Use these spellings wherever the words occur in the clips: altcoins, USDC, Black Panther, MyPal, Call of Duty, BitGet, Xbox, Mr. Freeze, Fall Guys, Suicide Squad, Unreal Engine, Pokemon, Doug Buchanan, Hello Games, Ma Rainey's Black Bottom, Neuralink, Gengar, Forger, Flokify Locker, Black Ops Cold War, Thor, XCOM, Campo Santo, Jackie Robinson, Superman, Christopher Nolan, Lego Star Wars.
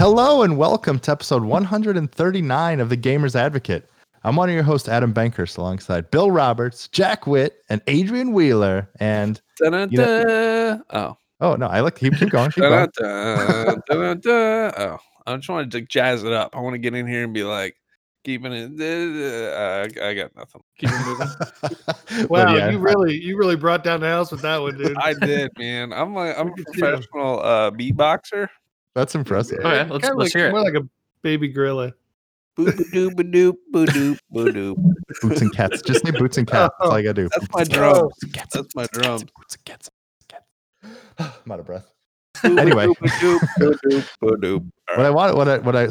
Hello and welcome to episode 139 of The Gamer's Advocate. I'm one of your hosts, Adam Bankhurst, alongside Bill Roberts, Jack Witt, and Adrian Wheeler. And keep going. Keep going. I'm just trying to jazz it up. I want to get in here and be like, keeping it. I got nothing. Keep it moving. Wow, yeah, you really brought down the house with that one, dude. I did, man. I'm a professional beatboxer. That's impressive. Yeah. All right, let's hear it. More like a baby gorilla. Boop, doop, boop, doop. Boots and cats. Just say boots and cats. That's all I gotta do. That's my drums. That's my drums. Boots and cats. I'm out of breath. Anyway,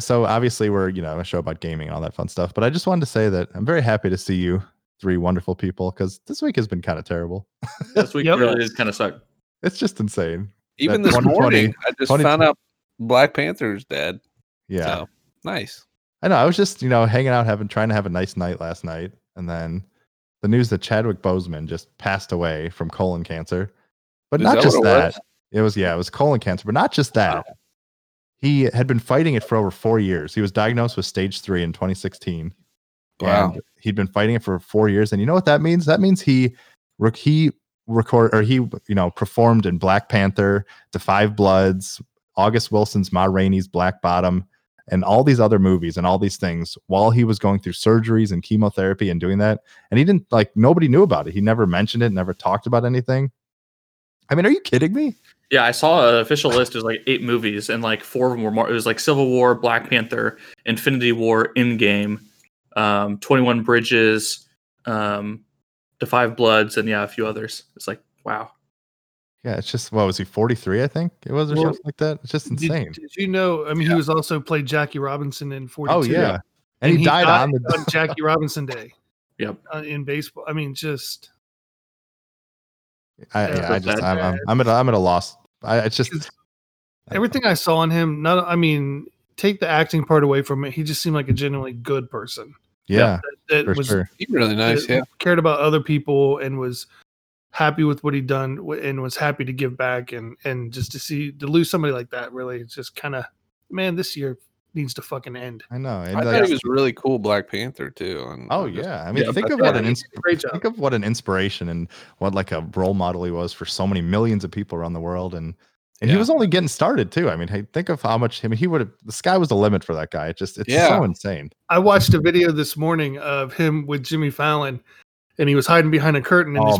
so obviously we're, a show about gaming and all that fun stuff, but I just wanted to say that I'm very happy to see you three wonderful people, because this week has been kind of terrible. This week really is kind of suck. It's just insane. Even that this morning, I just found out Black Panther's dead. Yeah. So, nice. I know. I was just, hanging out, trying to have a nice night last night. And then the news that Chadwick Boseman just passed away from colon cancer. But not just that. It was colon cancer, but not just that. Wow. He had been fighting it for over 4 years. He was diagnosed with stage 3 in 2016. Wow. And he'd been fighting it for 4 years. And you know what that means? That means he performed in Black Panther, The Five Bloods, August Wilson's Ma Rainey's Black Bottom, and all these other movies and all these things while he was going through surgeries and chemotherapy and doing that. And he didn't, nobody knew about it. He never mentioned it, never talked about anything. I mean, are you kidding me? Yeah, I saw an official list. It was 8 movies, and 4 of them were more. It was Civil War, Black Panther, Infinity War, Endgame, 21 Bridges, The Five Bloods, and a few others. It's wow. Yeah, it's just, what was he, 43, I think it was, or something like that? It's just insane. Did you know, he was also played Jackie Robinson in 42. Oh, yeah. And he died on Jackie Robinson Day. Yep. In baseball. I mean, just... I'm at a loss. Everything I saw on him. Take the acting part away from it. He just seemed like a genuinely good person. Yeah, that was sure. Really nice. Yeah, cared about other people and was happy with what he'd done and was happy to give back and just to lose somebody like that. Really, it's just kind of, man, this year needs to fucking end. I know. I thought he was really cool, Black Panther too. And think of what an inspiration and what a role model he was for so many millions of people around the world. And he was only getting started too. Think of how much he would have. The sky was the limit for that guy. It's so insane. I watched a video this morning of him with Jimmy Fallon, and he was hiding behind a curtain. And I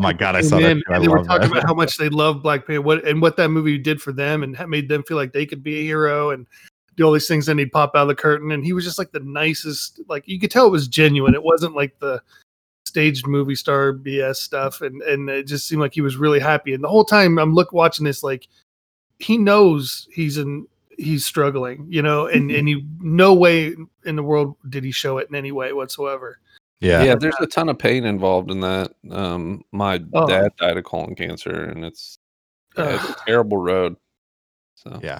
saw that. And they were talking about how much they love Black Panther, what that movie did for them, and made them feel like they could be a hero and do all these things. Then he'd pop out of the curtain, and he was just the nicest. You could tell it was genuine. It wasn't the staged movie star BS stuff. And it just seemed like he was really happy. And the whole time I'm watching this, he knows he's struggling, and he, no way in the world did he show it in any way whatsoever. Yeah. Yeah. There's a ton of pain involved in that. My dad died of colon cancer, and it's a terrible road. So, yeah.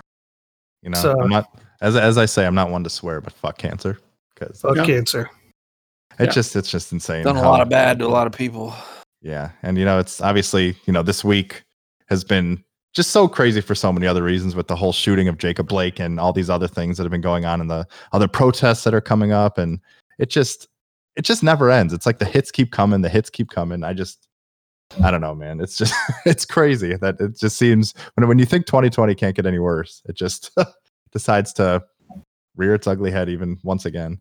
I'm not, as I say, I'm not one to swear, but fuck cancer. Cancer. It's just insane. Done a lot of bad to a lot of people. Yeah. And, it's obviously, this week has been just so crazy for so many other reasons, with the whole shooting of Jacob Blake and all these other things that have been going on and the other protests that are coming up. And it just never ends. It's the hits keep coming. The hits keep coming. I don't know, man. It's just, it's crazy that it just seems when you think 2020 can't get any worse, it just decides to rear its ugly head even once again.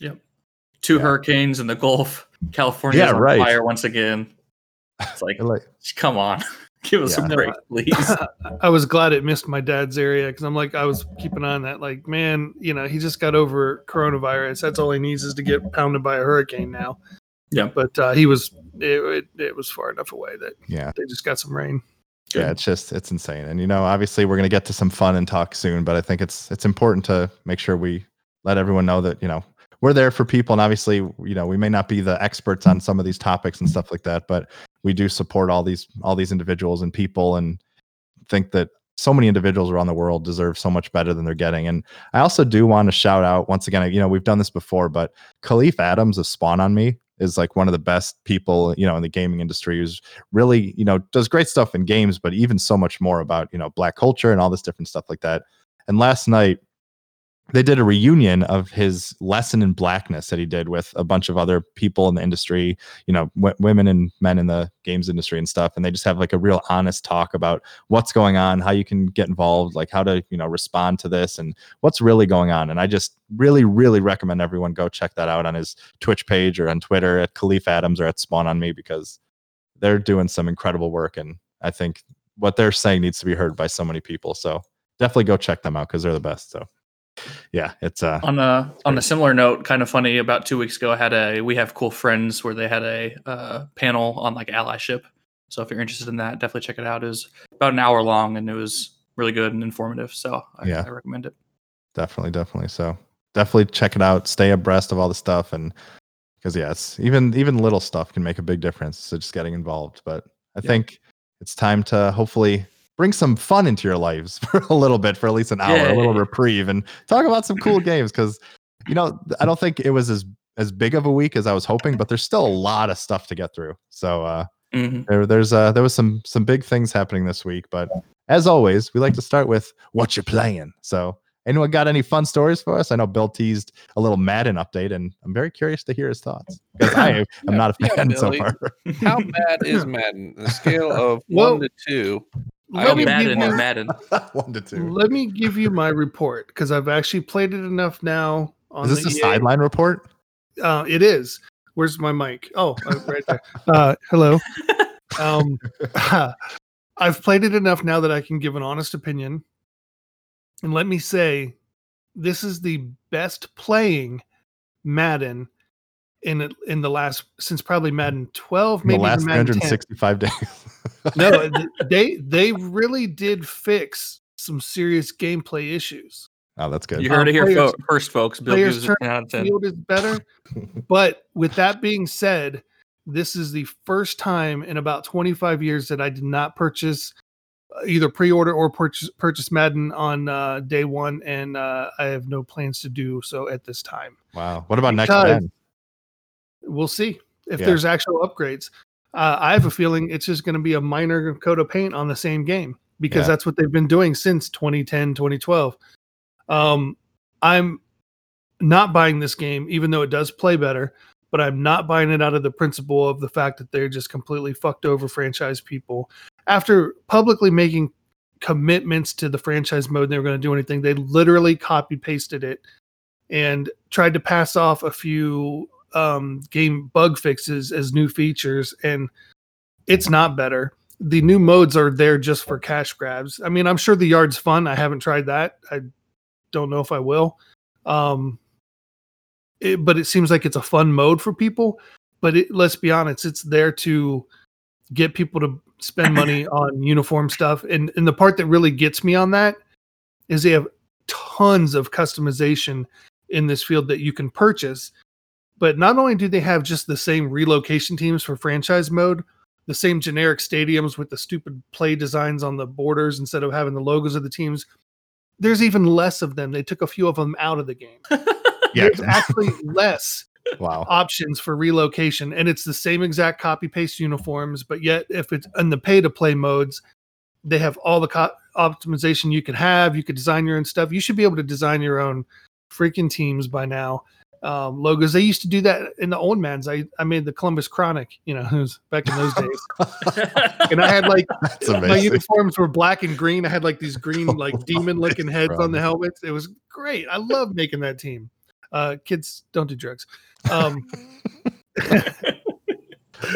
Yep. Two hurricanes in the Gulf. California on fire once again. It's come on. Give us a break, please. I was glad it missed my dad's area, because I was keeping on that. Man, he just got over coronavirus. That's all he needs is to get pounded by a hurricane now. Yeah, but he was it was far enough away that they just got some rain. Good. Yeah, it's insane. And obviously we're going to get to some fun and talk soon, but I think it's important to make sure we let everyone know that we're there for people, and obviously we may not be the experts on some of these topics and stuff like that, but we do support all these individuals and people, and think that so many individuals around the world deserve so much better than they're getting. And I also do want to shout out once again, we've done this before, but Khalif Adams of Spawn on Me is one of the best people, in the gaming industry, who's really, does great stuff in games, but even so much more about, Black culture and all this different stuff like that. And last night they did a reunion of his lesson in blackness that he did with a bunch of other people in the industry, you know, women and men in the games industry and stuff. And they just have like a real honest talk about what's going on, how you can get involved, like how to, you know, respond to this and what's really going on. And I just really, really recommend everyone go check that out on his Twitch page or on Twitter at Khalif Adams or at Spawn on Me, because they're doing some incredible work. And I think what they're saying needs to be heard by so many people. So definitely go check them out because they're the best. So. Yeah, it's on a similar note, kind of funny. About 2 weeks ago, I had We Have Cool Friends where they had a panel on like allyship. So if you're interested in that, definitely check it out. It was about an hour long and it was really good and informative. So I recommend it. Definitely. So definitely check it out. Stay abreast of all the stuff, and because even little stuff can make a big difference. So just getting involved. But I think it's time to hopefully bring some fun into your lives for a little bit, for at least an hour, a little reprieve, and talk about some cool games. Because, you know, I don't think it was as big of a week as I was hoping, but there's still a lot of stuff to get through. So there was some big things happening this week. But as always, we like to start with what you're playing. So anyone got any fun stories for us? I know Bill teased a little Madden update, and I'm very curious to hear his thoughts. Because I am not a fan so far. How bad is Madden? The scale of 1 to 2. Madden. 1 to 2. Let me give you my report because I've actually played it enough now. Is this a sideline report? It is. Where's my mic? Oh, right there. Hello. I've played it enough now that I can give an honest opinion. And let me say, this is the best playing Madden in the last, since probably Madden 12, maybe the last 365 days. No, they really did fix some serious gameplay issues. Oh, that's good. You heard it here first, folks. Bill gives it 10 out of 10. Field is better. But with that being said, this is the first time in about 25 years that I did not purchase, either pre-order or purchase Madden on day one, and I have no plans to do so at this time. Wow. What about next gen? We'll see if there's actual upgrades. I have a feeling it's just going to be a minor coat of paint on the same game because that's what they've been doing since 2010, 2012. I'm not buying this game, even though it does play better, but I'm not buying it out of the principle of the fact that they're just completely fucked over franchise people. After publicly making commitments to the franchise mode, and they were going to do anything, they literally copy pasted it and tried to pass off a few game bug fixes as new features, and it's not better. The new modes are there just for cash grabs. I mean, I'm sure the yard's fun. I haven't tried that. I don't know if I will. But it seems like it's a fun mode for people, but let's be honest, it's there to get people to spend money on uniform stuff. And the part that really gets me on that is they have tons of customization in this field that you can purchase. But not only do they have just the same relocation teams for franchise mode, the same generic stadiums with the stupid play designs on the borders instead of having the logos of the teams, there's even less of them. They took a few of them out of the game. There's actually less options for relocation. And it's the same exact copy-paste uniforms, but yet if it's in the pay-to-play modes, they have all the optimization you can have. You could design your own stuff. You should be able to design your own freaking teams by now. Logos. They used to do that in the old man's. I made the Columbus Chronic, you know, who's back in those days. And I had like my uniforms were black and green. I had like these green, like demon looking heads on the helmets. It was great. I love making that team. Kids, don't do drugs.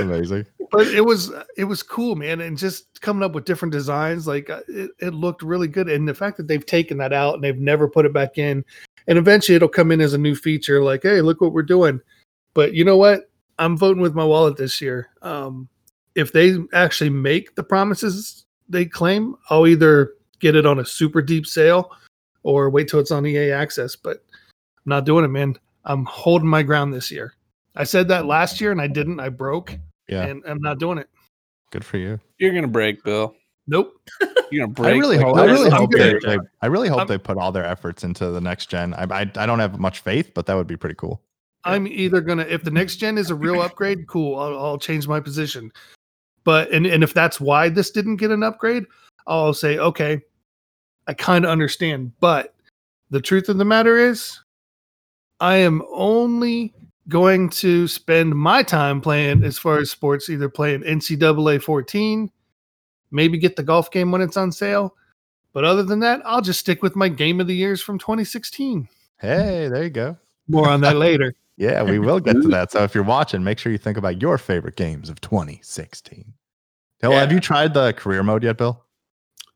Amazing. But it was cool, man. And just coming up with different designs, like it looked really good. And the fact that they've taken that out and they've never put it back in. And eventually it'll come in as a new feature like, hey, look what we're doing. But you know what? I'm voting with my wallet this year. If they actually make the promises they claim, I'll either get it on a super deep sale or wait till it's on EA Access. But I'm not doing it, man. I'm holding my ground this year. I said that last year and I didn't. I broke. Yeah. And I'm not doing it. Good for you. You're going to break, Bill. Nope. You're break. I really hope they put all their efforts into the next gen. I don't have much faith, but that would be pretty cool. I'm either gonna, if the next gen is a real upgrade, cool, I'll change my position. But and if that's why this didn't get an upgrade, I'll say okay, I kind of understand. But The truth of the matter is, I am only going to spend my time playing, as far as sports, either playing NCAA 14, maybe get the golf game when it's on sale. But other than that, I'll just stick with my game of the years from 2016. Hey, there you go. More on that later. Yeah, we will get to that. So if you're watching, make sure you think about your favorite games of 2016. Hill, yeah. Have you tried the career mode yet, Bill?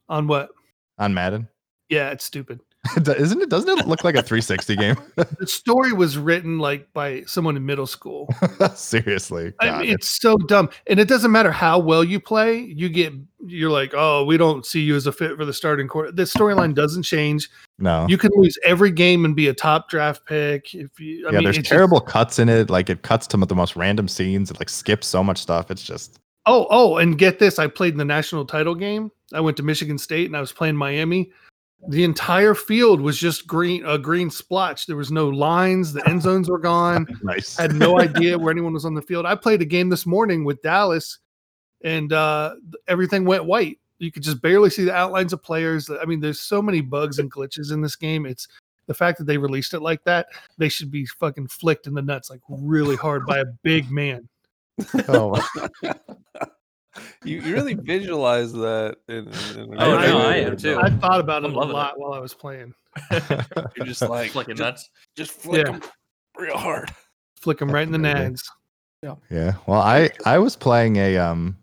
On what? On Madden? Yeah, it's stupid. Isn't it? Doesn't it look like a 360 game? The story was written like by someone in middle school. Seriously, I mean, it's so dumb, and it doesn't matter how well you play. You're like, oh, we don't see you as a fit for the starting quarter. The storyline doesn't change. No, you can lose every game and be a top draft pick. I mean, there's terrible cuts in it. Like it cuts to the most random scenes. It like skips so much stuff. It's just. Oh, and get this! I played in the national title game. I went to Michigan State and I was playing Miami. The entire field was just a green splotch. There was no lines. The end zones were gone. Nice. I had no idea where anyone was on the field. I played a game this morning with Dallas, and everything went white. You could just barely see the outlines of players. I mean, there's so many bugs and glitches in this game. It's the fact that they released it like that. They should be fucking flicked in the nuts like really hard by a big man. Oh. You really visualize that. I am too. I thought about it a lot while I was playing. You're just like flicking nuts. Just flick them real hard. Flick them right in the nads. Yeah. Well, I was playing an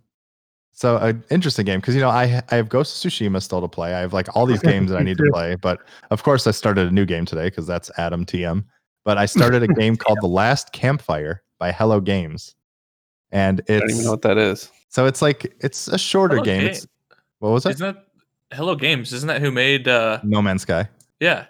interesting game because I have Ghost of Tsushima still to play. I have like all these games that I need to play, but of course I started a new game today because that's Adam TM. But I started a game called The Last Campfire by Hello Games, and I don't even know what that is. So it's like it's a shorter game. It's, what was it? Isn't that Hello Games? Isn't that who made No Man's Sky? Yeah.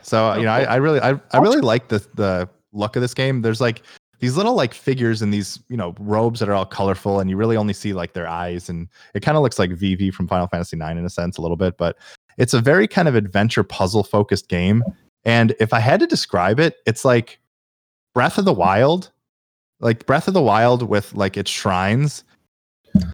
So cool. I really like the look of this game. There's like these little like figures in these robes that are all colorful, and you really only see like their eyes, and it kind of looks like Vivi from Final Fantasy IX in a sense a little bit. But it's a very kind of adventure puzzle focused game. And if I had to describe it, it's like Breath of the Wild, with like its shrines.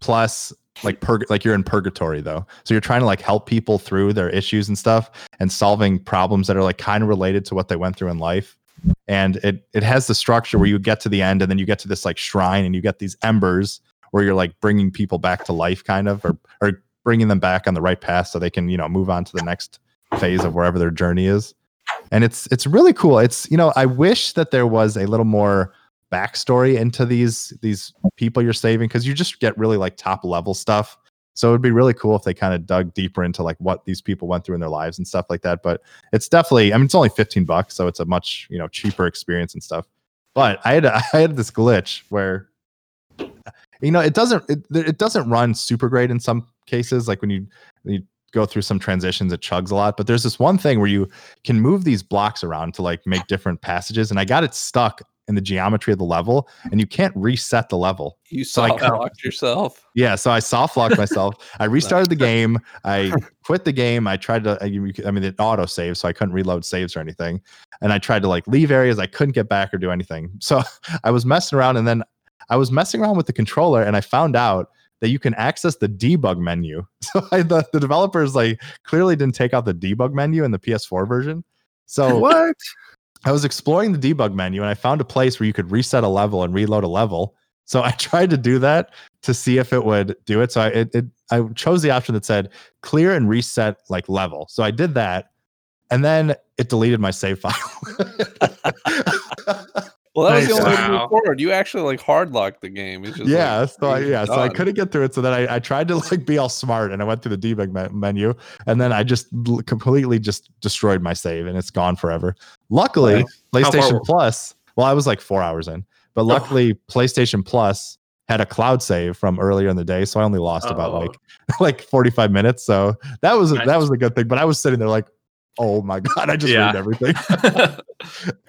Plus, like you're in purgatory though, so you're trying to like help people through their issues and stuff, and solving problems that are like kind of related to what they went through in life. And it has the structure where you get to the end, and then you get to this like shrine, and you get these embers where you're like bringing people back to life, kind of, or bringing them back on the right path so they can move on to the next phase of wherever their journey is. And it's really cool. It's I wish that there was a little more backstory into these people you're saving, because you just get really like top level stuff. So it would be really cool if they kind of dug deeper into like what these people went through in their lives and stuff like that. But it's definitely, it's only $15, so it's a much cheaper experience and stuff. But I had this glitch where it doesn't run super great in some cases. Like when you go through some transitions, it chugs a lot. But there's this one thing where you can move these blocks around to like make different passages, and I got it stuck in the geometry of the level, and you can't reset the level. You soft-locked yourself. Yeah, so I soft-locked myself. I restarted the game. I quit the game. I tried to, it auto-saves, so I couldn't reload saves or anything. And I tried to like leave areas. I couldn't get back or do anything. So I was messing around, and then I was messing around with the controller, and I found out that you can access the debug menu. So the developers like clearly didn't take out the debug menu in the PS4 version. So what? I was exploring the debug menu, and I found a place where you could reset a level and reload a level. So I tried to do that to see if it would do it. So I chose the option that said clear and reset like level. So I did that, and then it deleted my save file. Well, that was the only way to move forward. You actually like hard locked the game. It's just so I couldn't get through it. So then I tried to like be all smart, and I went through the debug menu, and then I just completely just destroyed my save, and it's gone forever. Luckily, PlayStation Plus. Well, I was like 4 hours in, but luckily PlayStation Plus had a cloud save from earlier in the day, so I only lost about like 45 minutes. So that was a good thing. But I was sitting there like, oh my god, I just read everything.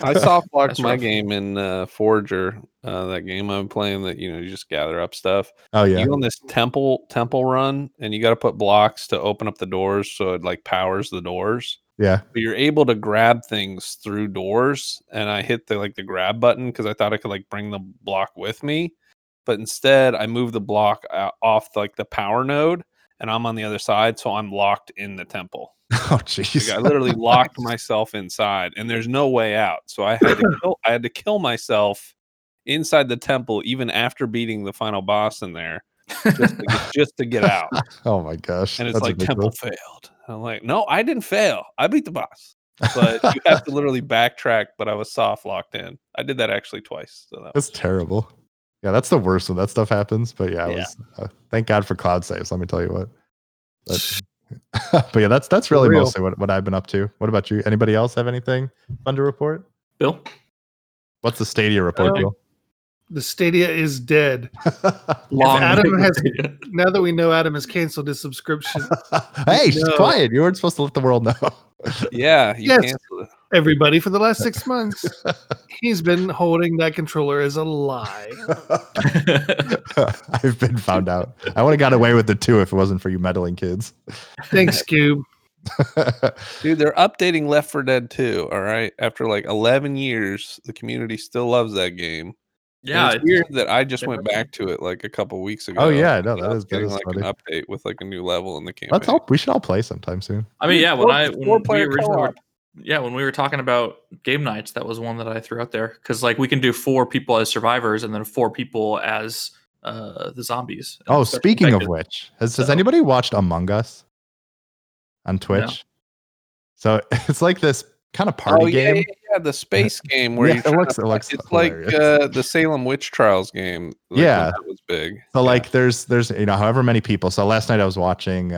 I soft locked my game in Forger, that game I'm playing that you just gather up stuff. Oh yeah, you on this temple run, and you got to put blocks to open up the doors, so it like powers the doors. Yeah, but you're able to grab things through doors, and I hit the grab button because I thought I could like bring the block with me, but instead I moved the block off like the power node, and I'm on the other side, so I'm locked in the temple. Oh jeez! Like, I literally locked myself inside, and there's no way out. So I had to kill, I had to kill myself inside the temple, even after beating the final boss in there, just to get out. Oh my gosh! And it's like temple failed. I'm like, no, I didn't fail. I beat the boss. But you have to literally backtrack. But I was soft locked in. I did that actually twice. So that's terrible. Yeah, that's the worst when that stuff happens. But yeah, I was, thank God for cloud saves. Let me tell you what. But yeah, that's really mostly what I've been up to. What about you? Anybody else have anything fun to report? Bill, what's the Stadia report, Bill? The Stadia is dead. Now that we know Adam has canceled his subscription. Hey, quiet! You weren't supposed to let the world know. Yeah, canceled it. Everybody, for the last 6 months, he's been holding that controller as a lie. I've been found out. I would have got away with it too if it wasn't for you meddling kids. Thanks, Cube. Dude, they're updating Left 4 Dead 2. All right, after like 11 years, the community still loves that game. Yeah, it's weird that I just went back to it like a couple weeks ago. Oh yeah, no, that is getting like funny. An update with like a new level in the campaign. Let's hope we should all play sometime soon. I mean, yeah, when we were talking about game nights, that was one that I threw out there because like we can do 4 people as survivors and then 4 people as the zombies. Oh, speaking of which, has anybody watched Among Us on Twitch? No. So it's like this kind of party game. Yeah, the space game where it looks like the Salem Witch Trials game. Like, yeah, that was big. So like there's however many people. So last night I was watching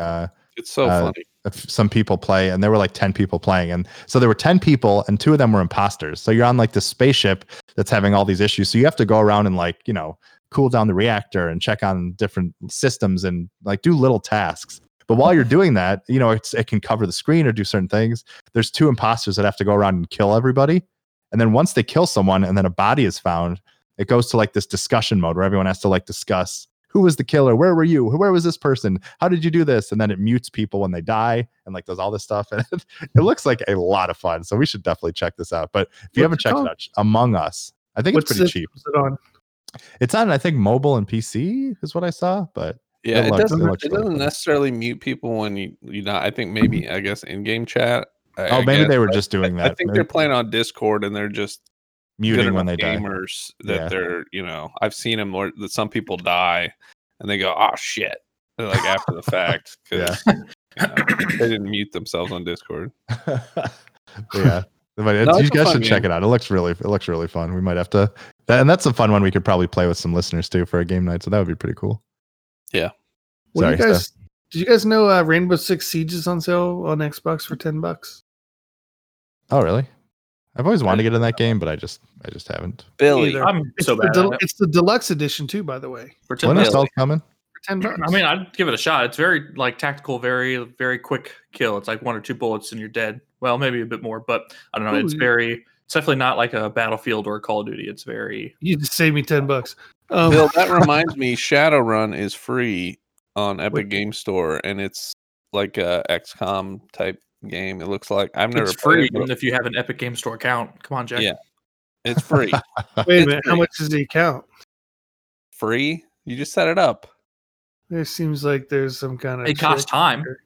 it's so funny. Some people play, and there were like 10 people playing, and so there were 10 people and 2 of them were imposters. So you're on like this spaceship that's having all these issues. So you have to go around and like, you know, cool down the reactor and check on different systems and like do little tasks. But while you're doing that, you know, it can cover the screen or do certain things. There's 2 imposters that have to go around and kill everybody. And then once they kill someone and then a body is found, it goes to like this discussion mode where everyone has to like discuss who was the killer, where were you, where was this person, how did you do this? And then it mutes people when they die and like does all this stuff. And it looks like a lot of fun. So we should definitely check this out. But if you haven't checked it out, Among Us, I think it's pretty cheap. It's on, I think, mobile and PC is what I saw, but. Yeah, it doesn't necessarily mute people when you not. I think maybe, I guess, in-game chat. Maybe they were just doing that. I think they're playing on Discord and they're just muting when they die. Gamers that they're, you know, I've seen them where that some people die and they go, oh shit, they're like after the fact because they didn't mute themselves on Discord. Yeah. No, you guys should check it out. It looks really fun. We might have to, and that's a fun one we could probably play with some listeners too for a game night. So that would be pretty cool. Yeah. Well, did you guys know Rainbow Six Siege is on sale on Xbox for $10? Oh, really? I've always wanted to get in that game, but I just haven't. Billy, it's the deluxe edition too, by the way. For $10. I mean, I'd give it a shot. It's very like tactical, very very quick kill. It's like 1 or 2 bullets and you're dead. Well, maybe a bit more, but I don't know. Ooh, it's definitely not like a Battlefield or a Call of Duty. It's very. You just saved me $10. Bill, that reminds me, Shadowrun is free on Epic Game Store, and it's like a XCOM type game. It looks like I've never. It's free, even if you have an Epic Game Store account. Come on, Jack. Yeah, it's free. Wait a minute, how much is the account? Free? You just set it up. There seems like there's some kind of. It costs time. Here.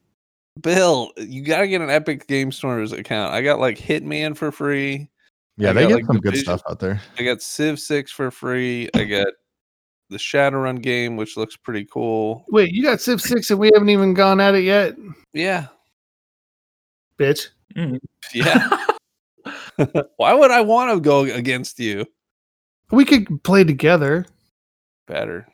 Bill, you gotta get an Epic Game Store's account. I got like Hitman for free. Yeah, they got some good stuff out there. I got Civ 6 for free. I got. The Shadowrun game, which looks pretty cool. Wait, you got Civ 6 and we haven't even gone at it yet? Yeah. Bitch. Mm. Yeah. Why would I want to go against you? We could play together. Better.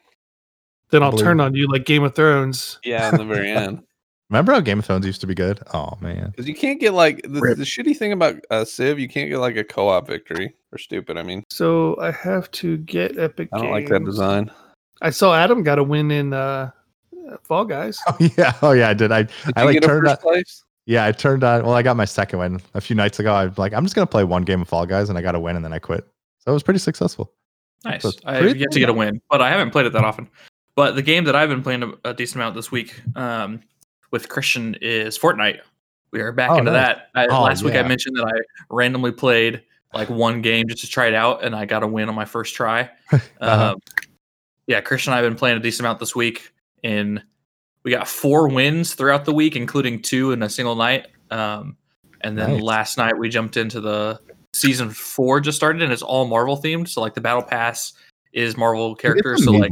Then I'll turn on you like Game of Thrones. Yeah, in the very end. Remember how Game of Thrones used to be good? Oh, man. Because you can't get like the shitty thing about Civ, you can't get like a co-op victory. Or stupid, I mean. So I have to get Epic Games. I don't like that design. I saw Adam got a win in Fall Guys. Oh yeah, I did. I like turned on. Yeah, I turned on. Well, I got my second win a few nights ago. I was like, I'm just gonna play one game of Fall Guys, and I got a win, and then I quit. So it was pretty successful. Nice. So I have yet to get a win, but I haven't played it that often. But the game that I've been playing a decent amount this week with Christian is Fortnite. We are back into that. Last week I mentioned that I randomly played. Like one game just to try it out, and I got a win on my first try. Yeah, Christian and I have been playing a decent amount this week, and we got 4 wins throughout the week, including 2 in a single night. And then last night we jumped into the season 4 just started, and it's all Marvel themed. So like the battle pass is Marvel characters. So like,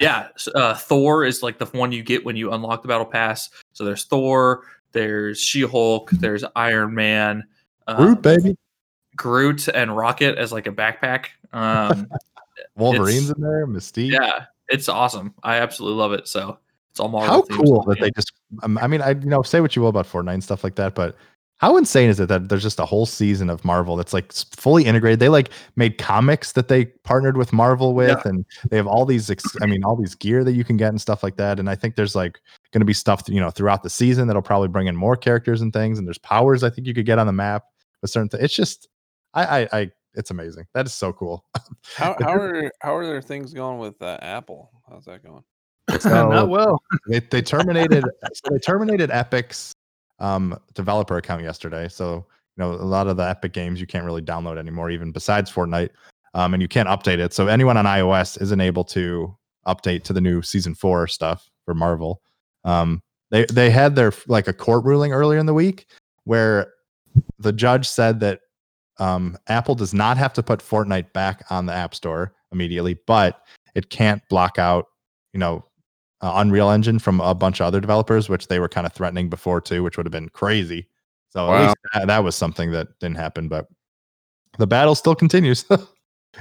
yeah, Thor is like the one you get when you unlock the battle pass. So there's Thor, there's She-Hulk, there's Iron Man, Groot and Rocket as like a backpack. Wolverine's in there, Mystique. Yeah, it's awesome. I absolutely love it. So it's all Marvel. How cool that they just, I mean, I, you know, say what you will about Fortnite and stuff like that, but how insane is it that there's just a whole season of Marvel that's like fully integrated? They like made comics that they partnered with Marvel with, and they have all these, all these gear that you can get and stuff like that. And I think there's like going to be stuff, you know, throughout the season that'll probably bring in more characters and things. And there's powers I think you could get on the map with certain things. It's just, it's amazing. That is so cool. How are their things going with Apple? How's that going? So not well. They terminated. They terminated Epic's developer account yesterday. So you know a lot of the Epic games you can't really download anymore, even besides Fortnite, and you can't update it. So anyone on iOS isn't able to update to the new season 4 stuff for Marvel. They had their like a court ruling earlier in the week where the judge said that Apple does not have to put Fortnite back on the App Store immediately, but it can't block out, you know, Unreal Engine from a bunch of other developers, which they were kind of threatening before too, which would have been crazy. So at least that was something that didn't happen, but the battle still continues. And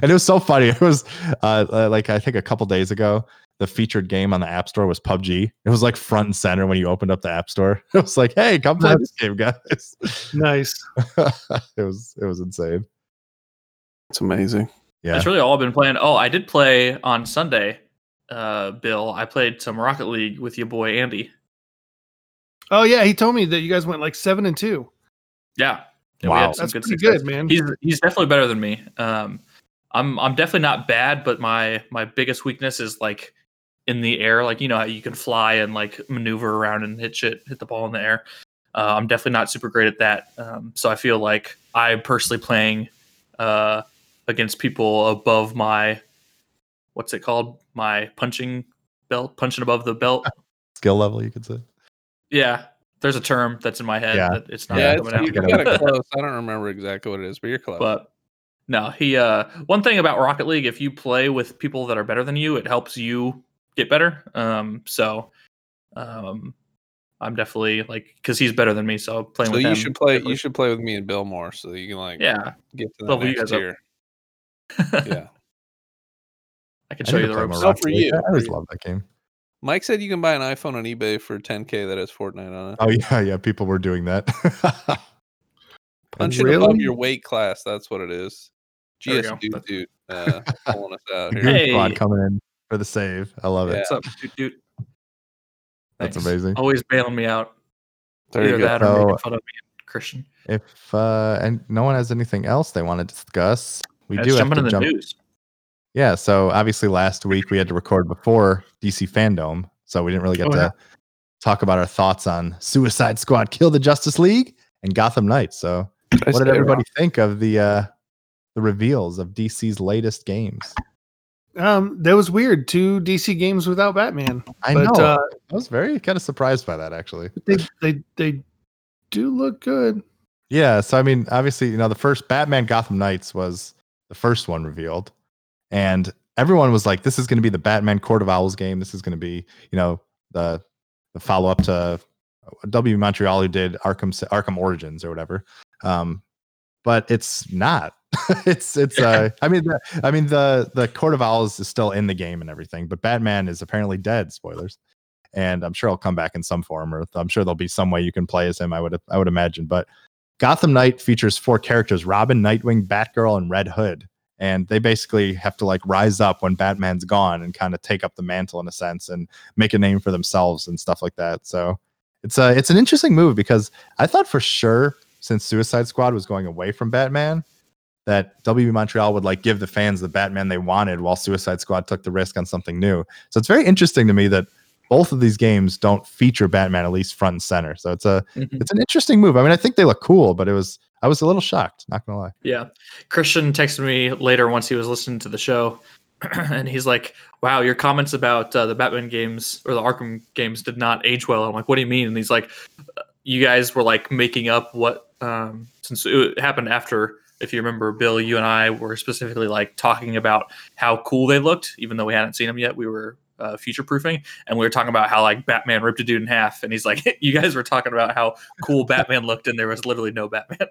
it was so funny. It was like I think a couple days ago, the featured game on the App Store was PUBG. It was like front and center when you opened up the App Store. It was like, "Hey, come play this game, guys!" Nice. It was insane. It's amazing. Yeah, that's really all I've been playing. Oh, I did play on Sunday, Bill. I played some Rocket League with your boy Andy. Oh yeah, he told me that you guys went like 7-2. Yeah. Wow, that's pretty good, man. He's definitely better than me. I'm definitely not bad, but my biggest weakness is like in the air. Like, you know how you can fly and like maneuver around and hit the ball in the air. I'm definitely not super great at that. So I feel like I'm personally playing against people above my, what's it called? My punching belt, punching above the belt. Skill level, you could say. Yeah. There's a term that's in my head. Yeah. That it's not coming out. You got it close. I don't remember exactly what it is, but you're close. But no, he. One thing about Rocket League, if you play with people that are better than you, it helps you get better. So I'm definitely like, because he's better than me, so playing with him. So you should play. Definitely. You should play with me and Bill more, so you can like get to the next tier. Yeah, I can show you the ropes. So for you, I always love that game. Mike said you can buy an iPhone on eBay for $10,000 that has Fortnite on it. Oh yeah, people were doing that. Punch it above your weight class. That's what it is. GS dude, pulling us out here. Hey. Coming in for the save. I love it. What's up, dude? That's amazing. Always bailing me out. There you go. That or making fun of me and Christian. If and no one has anything else they want to discuss, we do have to jump into the news. Yeah. So obviously, last week we had to record before DC Fandom, so we didn't really get to talk about our thoughts on Suicide Squad, Kill the Justice League, and Gotham Knights. So. What did everybody think of the reveals of DC's latest games? That was weird. 2 DC games without Batman. I know. I was very kind of surprised by that, actually. They do look good. Yeah. So I mean, obviously, you know, the first Batman Gotham Knights was the first one revealed, and everyone was like, "This is going to be the Batman Court of Owls game. This is going to be, you know, the follow up to W. Montreal, who did Arkham Origins or whatever." But it's not. The Court of Owls is still in the game and everything, but Batman is apparently dead. Spoilers, and I'm sure he'll come back in some form, or I'm sure there'll be some way you can play as him. I would imagine. But Gotham Knight features 4 characters: Robin, Nightwing, Batgirl, and Red Hood, and they basically have to like rise up when Batman's gone and kind of take up the mantle in a sense and make a name for themselves and stuff like that. So it's an interesting move, because I thought for sure, since Suicide Squad was going away from Batman, that WB Montreal would like give the fans the Batman they wanted, while Suicide Squad took the risk on something new. So it's very interesting to me that both of these games don't feature Batman, at least front and center. So it's an interesting move. I mean, I think they look cool, but I was a little shocked, not gonna lie. Yeah, Christian texted me later once he was listening to the show, and he's like, "Wow, your comments about the Batman games or the Arkham games did not age well." I'm like, "What do you mean?" And he's like, you guys were like making up what, since it happened after, if you remember, Bill, you and I were specifically like talking about how cool they looked, even though we hadn't seen them yet. We were future proofing, and we were talking about how like Batman ripped a dude in half, and he's like, you guys were talking about how cool Batman looked, and there was literally no Batman.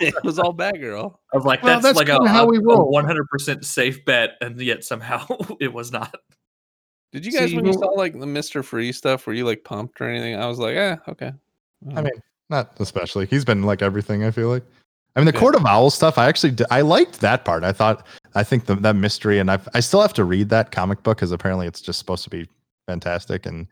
It was all Batgirl. I was like, that's like a 100% safe bet, and yet somehow it was not. Did you guys, when you saw like the Mr. Freeze stuff, were you like pumped or anything? I was like, okay. I mean, not especially. He's been like everything, I feel like. I mean, the Court of Owls stuff, I liked that part. I think that mystery, and I still have to read that comic book because apparently it's just supposed to be fantastic, and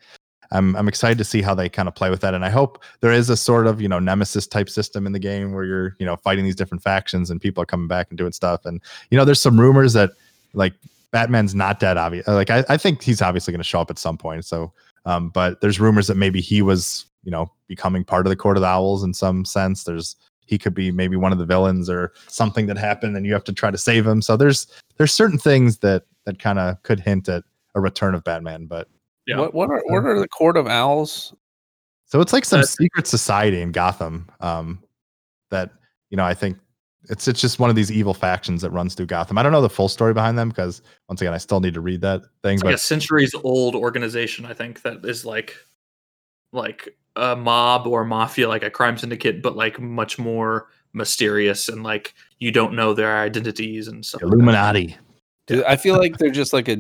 I'm excited to see how they kind of play with that. And I hope there is a sort of, nemesis type system in the game where you're, fighting these different factions and people are coming back and doing stuff. And, there's some rumors that like Batman's not dead, obvious. Like, I think he's obviously going to show up at some point. So, but there's rumors that maybe he was, becoming part of the Court of the Owls in some sense. He could be maybe one of the villains or something that happened, and you have to try to save him. So there's certain things that kind of could hint at a return of Batman. But yeah. What are the Court of Owls? So it's like some secret society in Gotham that, I think it's just one of these evil factions that runs through Gotham. I don't know the full story behind them because, once again, I still need to read that thing. It's like a centuries old organization, I think, that is like a mob or mafia, like a crime syndicate, but like much more mysterious, and like you don't know their identities and stuff. Illuminati. Dude, I feel like they're just like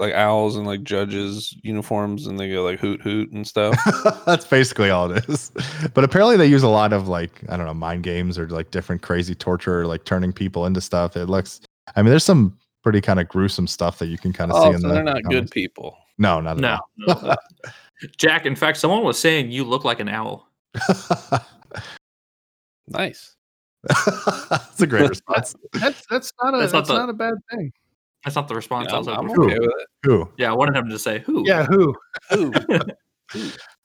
owls and like judges uniforms, and they go like hoot hoot and stuff. That's basically all it is. But apparently they use a lot of like, I don't know, mind games or like different crazy torture, like turning people into stuff. There's some pretty kind of gruesome stuff that you can kind of see. So they're not good people. No, not at all. No. Jack, in fact, someone was saying you look like an owl. Nice. That's a great response. That's not a bad thing. That's not the response. Yeah, I'm okay with it. Who? Yeah, I wanted him to say who. Yeah, who?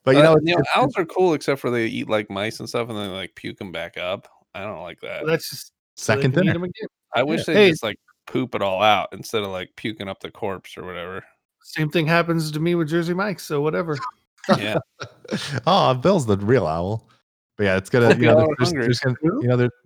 But owls are cool except for they eat like mice and stuff, and then like puke them back up. I don't like that. Well, that's just second dinner. I wish they just like poop it all out instead of like puking up the corpse or whatever. Same thing happens to me with Jersey Mike, so whatever. Yeah. Bill's the real owl. But yeah, it's gonna.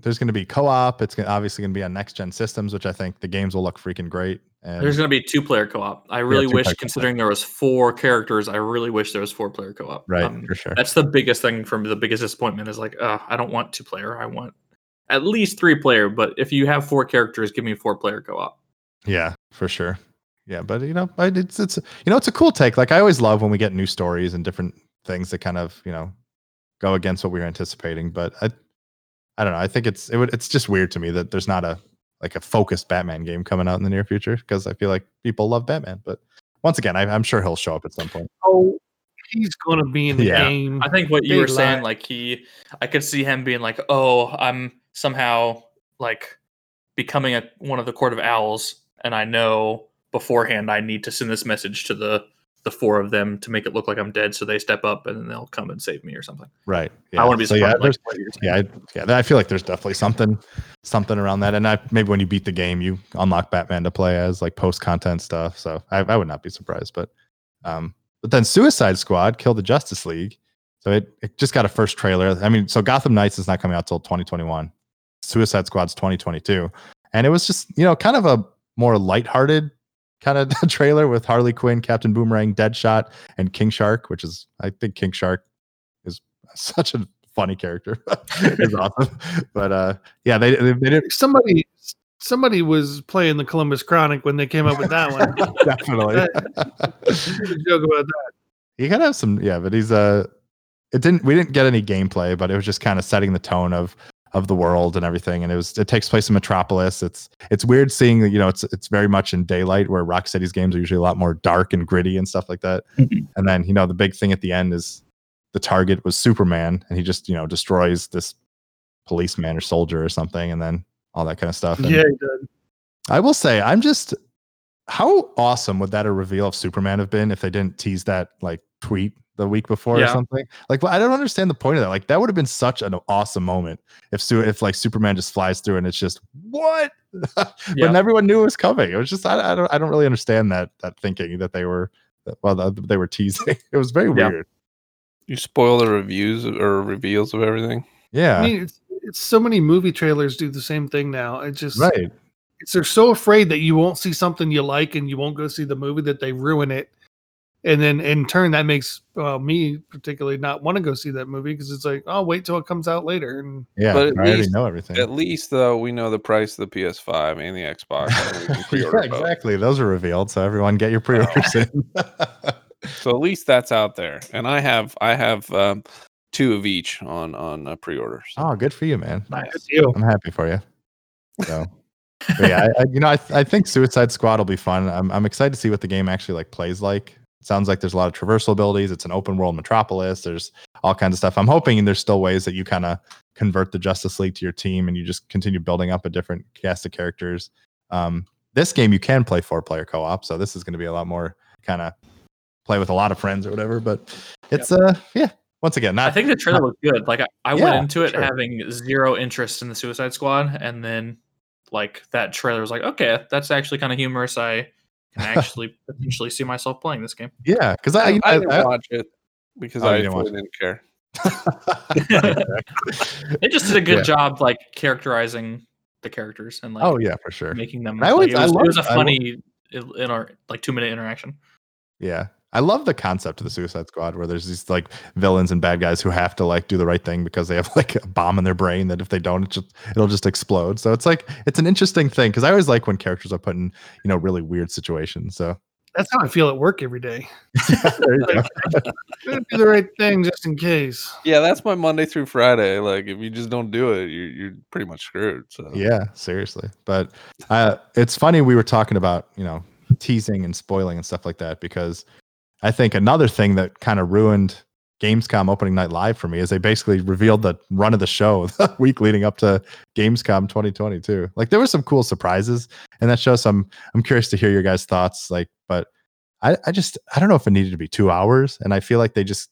There's gonna be co-op. It's obviously gonna be on next gen systems, which I think the games will look freaking great. And there's gonna be 2-player co-op. I really wish, considering there was 4 characters, I really wish there was 4-player co-op. Right, for sure. That's the biggest thing from the biggest disappointment is like, I don't want 2-player. I want at least 3-player. But if you have 4 characters, give me 4-player co-op. Yeah, for sure. Yeah, but it's a cool take. Like I always love when we get new stories and different things that kind of go against what we were anticipating. But I don't know. I think it's just weird to me that there's not a focused Batman game coming out in the near future because I feel like people love Batman. But once again, I'm sure he'll show up at some point. Oh, he's gonna be in the game. I think what you were saying, like I could see him being like, oh, I'm somehow like becoming one of the Court of Owls, and I know beforehand I need to send this message to the 4 of them to make it look like I'm dead, so they step up and then they'll come and save me or something. Right. Yeah. I want to be surprised. I feel like there's definitely something around that. And maybe when you beat the game, you unlock Batman to play as like post content stuff. So I would not be surprised. But then Suicide Squad killed the Justice League. So it just got a first trailer. I mean, so Gotham Knights is not coming out till 2021. Suicide Squad's 2022, and it was just kind of a more lighthearted kind of trailer with Harley Quinn, Captain Boomerang, Deadshot, and King Shark, which is, I think King Shark is such a funny character. It's awesome. But they did. Somebody was playing the Columbus Chronic when they came up with that one. Definitely. You joke about that. You gotta have some, but he's we didn't get any gameplay, but it was just kind of setting the tone of the world and everything. And it takes place in Metropolis. It's weird seeing, it's very much in daylight, where Rocksteady's games are usually a lot more dark and gritty and stuff like that. Mm-hmm. And then, the big thing at the end is the target was Superman, and he just, destroys this policeman or soldier or something. And then all that kind of stuff. And yeah, he did. I will say, how awesome would that a reveal of Superman have been if they didn't tease that like tweet the week before or something? Like, well, I don't understand the point of that. Like, that would have been such an awesome moment if like Superman just flies through and it's just what? But everyone knew it was coming. It was just I don't really understand that thinking that they were teasing. It was very weird. You spoil the reviews or reveals of everything. Yeah. I mean, it's so many movie trailers do the same thing now. It just right. They're so afraid that you won't see something you like and you won't go see the movie that they ruin it. And then in turn, that makes me particularly not want to go see that movie because it's like, oh, wait till it comes out later. And yeah, but I already know everything. At least though, we know the price of the PS5 and the Xbox. Yeah, exactly. Those are revealed, so everyone get your pre-orders in. So at least that's out there, and I have two of each on pre-orders. So. Oh, good for you, man! Nice. I'm happy for you. So, yeah, I think Suicide Squad will be fun. I'm excited to see what the game actually like plays like. It sounds like there's a lot of traversal abilities. It's an open world metropolis. There's all kinds of stuff. I'm hoping there's still ways that you kind of convert the Justice League to your team, and you just continue building up a different cast of characters. This game you can play 4-player co-op, so this is going to be a lot more kind of play with a lot of friends or whatever, but it's once again, I think the trailer looked good. Like I went into it having zero interest in the Suicide Squad, and then like that trailer was like, okay, that's actually kind of humorous. I can actually potentially see myself playing this game. Yeah, because I didn't watch it because I didn't care. It just did a good job like characterizing the characters and like for sure making them. It was funny in our like 2-minute interaction. Yeah. I love the concept of the Suicide Squad where there's these like villains and bad guys who have to like do the right thing because they have like a bomb in their brain that if they don't, it'll just explode. So it's like, it's an interesting thing. Cause I always like when characters are put in, you know, really weird situations. So that's how I feel at work every day. Do the right thing just in case. Yeah. That's my Monday through Friday. Like if you just don't do it, you're pretty much screwed. So yeah, seriously. But it's funny. We were talking about, you know, teasing and spoiling and stuff like that, because I think another thing that kind of ruined Gamescom opening night live for me is they basically revealed the run of the show the week leading up to Gamescom 2022. Like there were some cool surprises in that show. So I'm curious to hear your guys' thoughts. Like, but I don't know if it needed to be 2 hours, and I feel like they just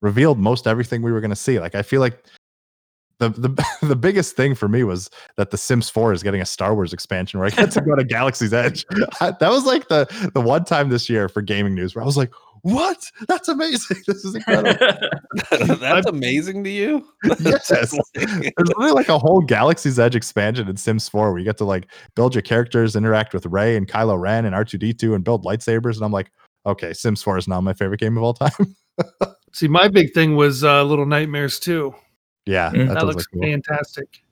revealed most everything we were going to see. Like I feel like the biggest thing for me was that The Sims 4 is getting a Star Wars expansion where I get to go to Galaxy's Edge. That was like the one time this year for gaming news where I was like, what? That's amazing. This is incredible. That's amazing to you? Yes. There's really like a whole Galaxy's Edge expansion in Sims 4 where you get to like build your characters, interact with Rey and Kylo Ren and R2-D2 and build lightsabers. And I'm like, okay, Sims 4 is now my favorite game of all time. See, my big thing was Little Nightmares 2. Yeah, that looks cool. Fantastic.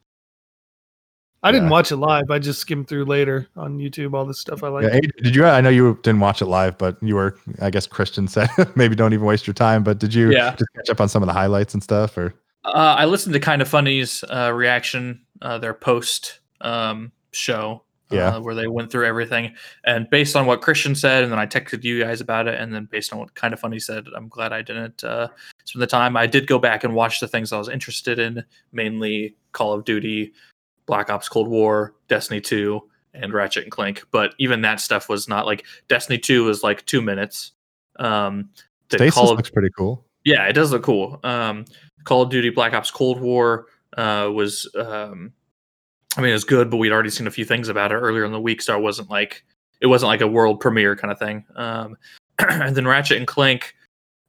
I didn't watch it live. I just skimmed through later on YouTube all the stuff I like. Yeah, did you? I know you didn't watch it live, but you were. I guess Christian said maybe don't even waste your time. But did you just catch up on some of the highlights and stuff? Or I listened to Kind of Funny's reaction, their post show, where they went through everything. And based on what Christian said, and then I texted you guys about it, and then based on what Kind of Funny said, I'm glad I didn't. From the time I did go back and watch the things I was interested in, mainly Call of Duty, Black Ops Cold War, Destiny 2, and Ratchet and Clank. But even that stuff was not like Destiny 2 was like 2 minutes. Stasis looks pretty cool. Yeah, it does look cool. Call of Duty, Black Ops Cold War was, it was good, but we'd already seen a few things about it earlier in the week, so it wasn't like a world premiere kind of thing. And then Ratchet and Clank.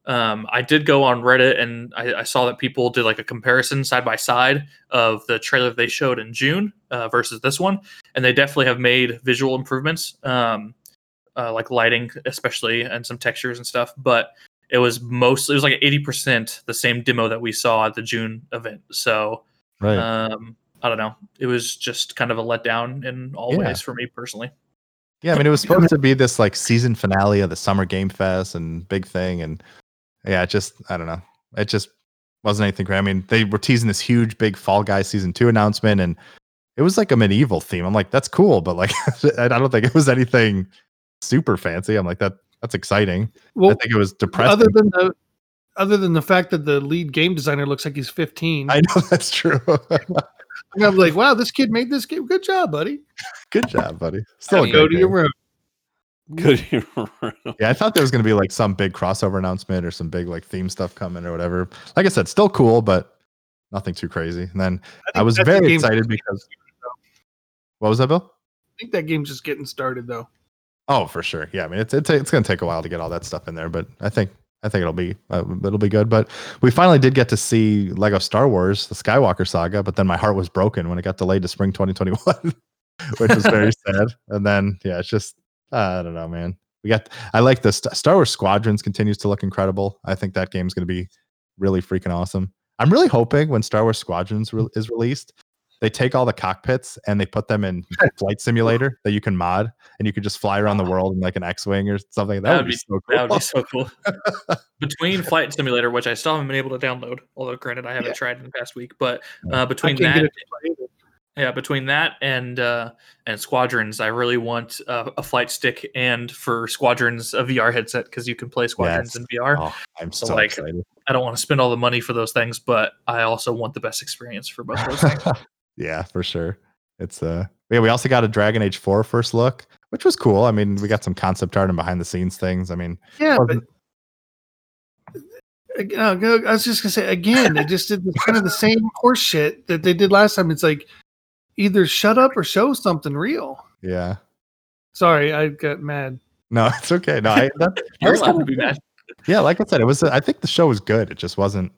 I did go on Reddit and I saw that people did like a comparison side by side of the trailer they showed in June versus this one. And they definitely have made visual improvements, like lighting, especially, and some textures and stuff. But it was like 80% the same demo that we saw at the June event. So right. I don't know. It was just kind of a letdown in all ways for me personally. Yeah. I mean, it was supposed to be this like season finale of the Summer Game Fest and big thing. And yeah, I don't know. It just wasn't anything great. I mean, they were teasing this huge, big Fall Guys Season 2 announcement, and it was like a medieval theme. I'm like, that's cool, but like, I don't think it was anything super fancy. I'm like, that's exciting. Well, I think it was depressing. Other than the fact that the lead game designer looks like he's 15. I know, that's true. And I'm like, wow, this kid made this game. Good job, buddy. Good job, buddy. Still go to your room. Yeah, I thought there was going to be like some big crossover announcement or some big like theme stuff coming or whatever. Like I said, still cool, but nothing too crazy. And then I was very excited because what was that, Bill? I think that game's just getting started though. Oh, for sure. Yeah, I mean, it's going to take a while to get all that stuff in there, but I think I think it'll be good. But we finally did get to see Lego Star Wars, the Skywalker saga, but then my heart was broken when it got delayed to spring 2021, which was very sad. And then, yeah, it's just, I don't know, man. I like this. Star Wars Squadrons continues to look incredible. I think that game's going to be really freaking awesome. I'm really hoping when Star Wars Squadrons is released, they take all the cockpits and they put them in flight simulator that you can mod, and you could just fly around the world in like an X-Wing or something. That would be so cool. Between flight simulator, which I still haven't been able to download, although granted I haven't tried in the past week, but between that and Squadrons, I really want a flight stick, and for Squadrons, a VR headset, because you can play Squadrons in VR. Oh, I'm so excited. I don't want to spend all the money for those things, but I also want the best experience for both those things. Yeah, for sure. It's we also got a Dragon Age 4 first look, which was cool. I mean, we got some concept art and behind the scenes things. I mean, yeah, but I was just gonna say again, they just did kind of the same horse shit that they did last time. It's like either shut up or show something real. Yeah. Sorry, I got mad. No, it's okay. No, you're allowed to be mad. Yeah, like I said, it was. I think the show was good. It just wasn't.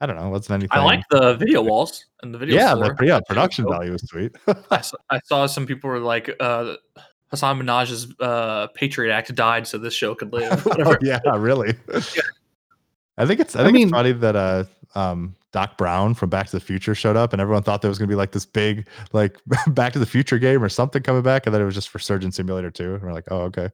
I don't know. Wasn't anything. I like the video walls and the video. Yeah, the production value was sweet. I saw some people were like, Hassan Minaj's Patriot Act died, so this show could live. Whatever. Yeah, really. Yeah. I think it's funny that Doc Brown from Back to the Future showed up, and everyone thought there was going to be like this big like Back to the Future game or something coming back, and then it was just for Surgeon Simulator 2, and we're like, oh, okay.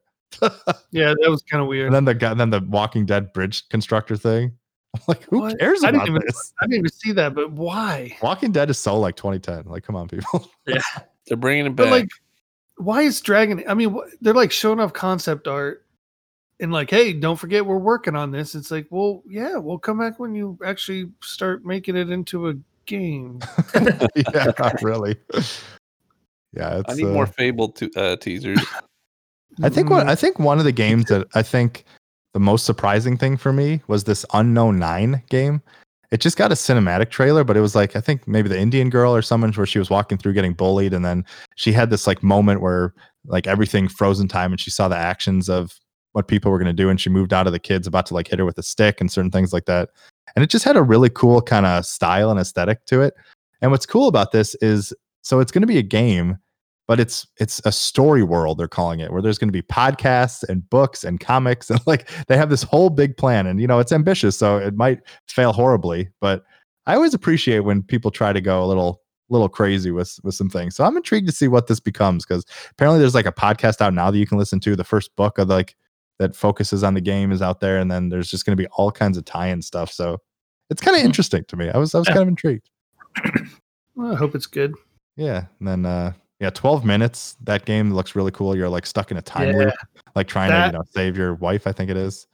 Yeah, that was kind of weird. And then the Walking Dead bridge constructor thing. I'm like, who cares about this? I didn't even see that, but why? Walking Dead is so like 2010. Like, come on, people. Yeah, they're bringing it back. But like, why is Dragon? I mean, they're like showing off concept art and like, hey, don't forget we're working on this. It's like, well, yeah, we'll come back when you actually start making it into a game. Yeah, not really. Yeah, I need more Fable teasers. I think one of the games that I think the most surprising thing for me was this Unknown 9 game. It just got a cinematic trailer, but it was like, I think maybe the Indian girl or someone, where she was walking through getting bullied, and then she had this like moment where like everything froze in time, and she saw the actions of what people were going to do, and she moved out of the kids about to like hit her with a stick and certain things like that. And it just had a really cool kind of style and aesthetic to it. And what's cool about this is, so it's going to be a game, but it's a story world, they're calling it, where there's going to be podcasts and books and comics, and like they have this whole big plan, and you know, it's ambitious, so it might fail horribly, but I always appreciate when people try to go a little crazy with some things. So I'm intrigued to see what this becomes, because apparently there's like a podcast out now that you can listen to. The first book of like that focuses on the game is out there, and then there's just going to be all kinds of tie-in stuff. So it's kind of interesting to me. I was kind of intrigued. Well, I hope it's good. Yeah, and then 12 minutes. That game looks really cool. You're like stuck in a time loop, like trying to save your wife, I think it is.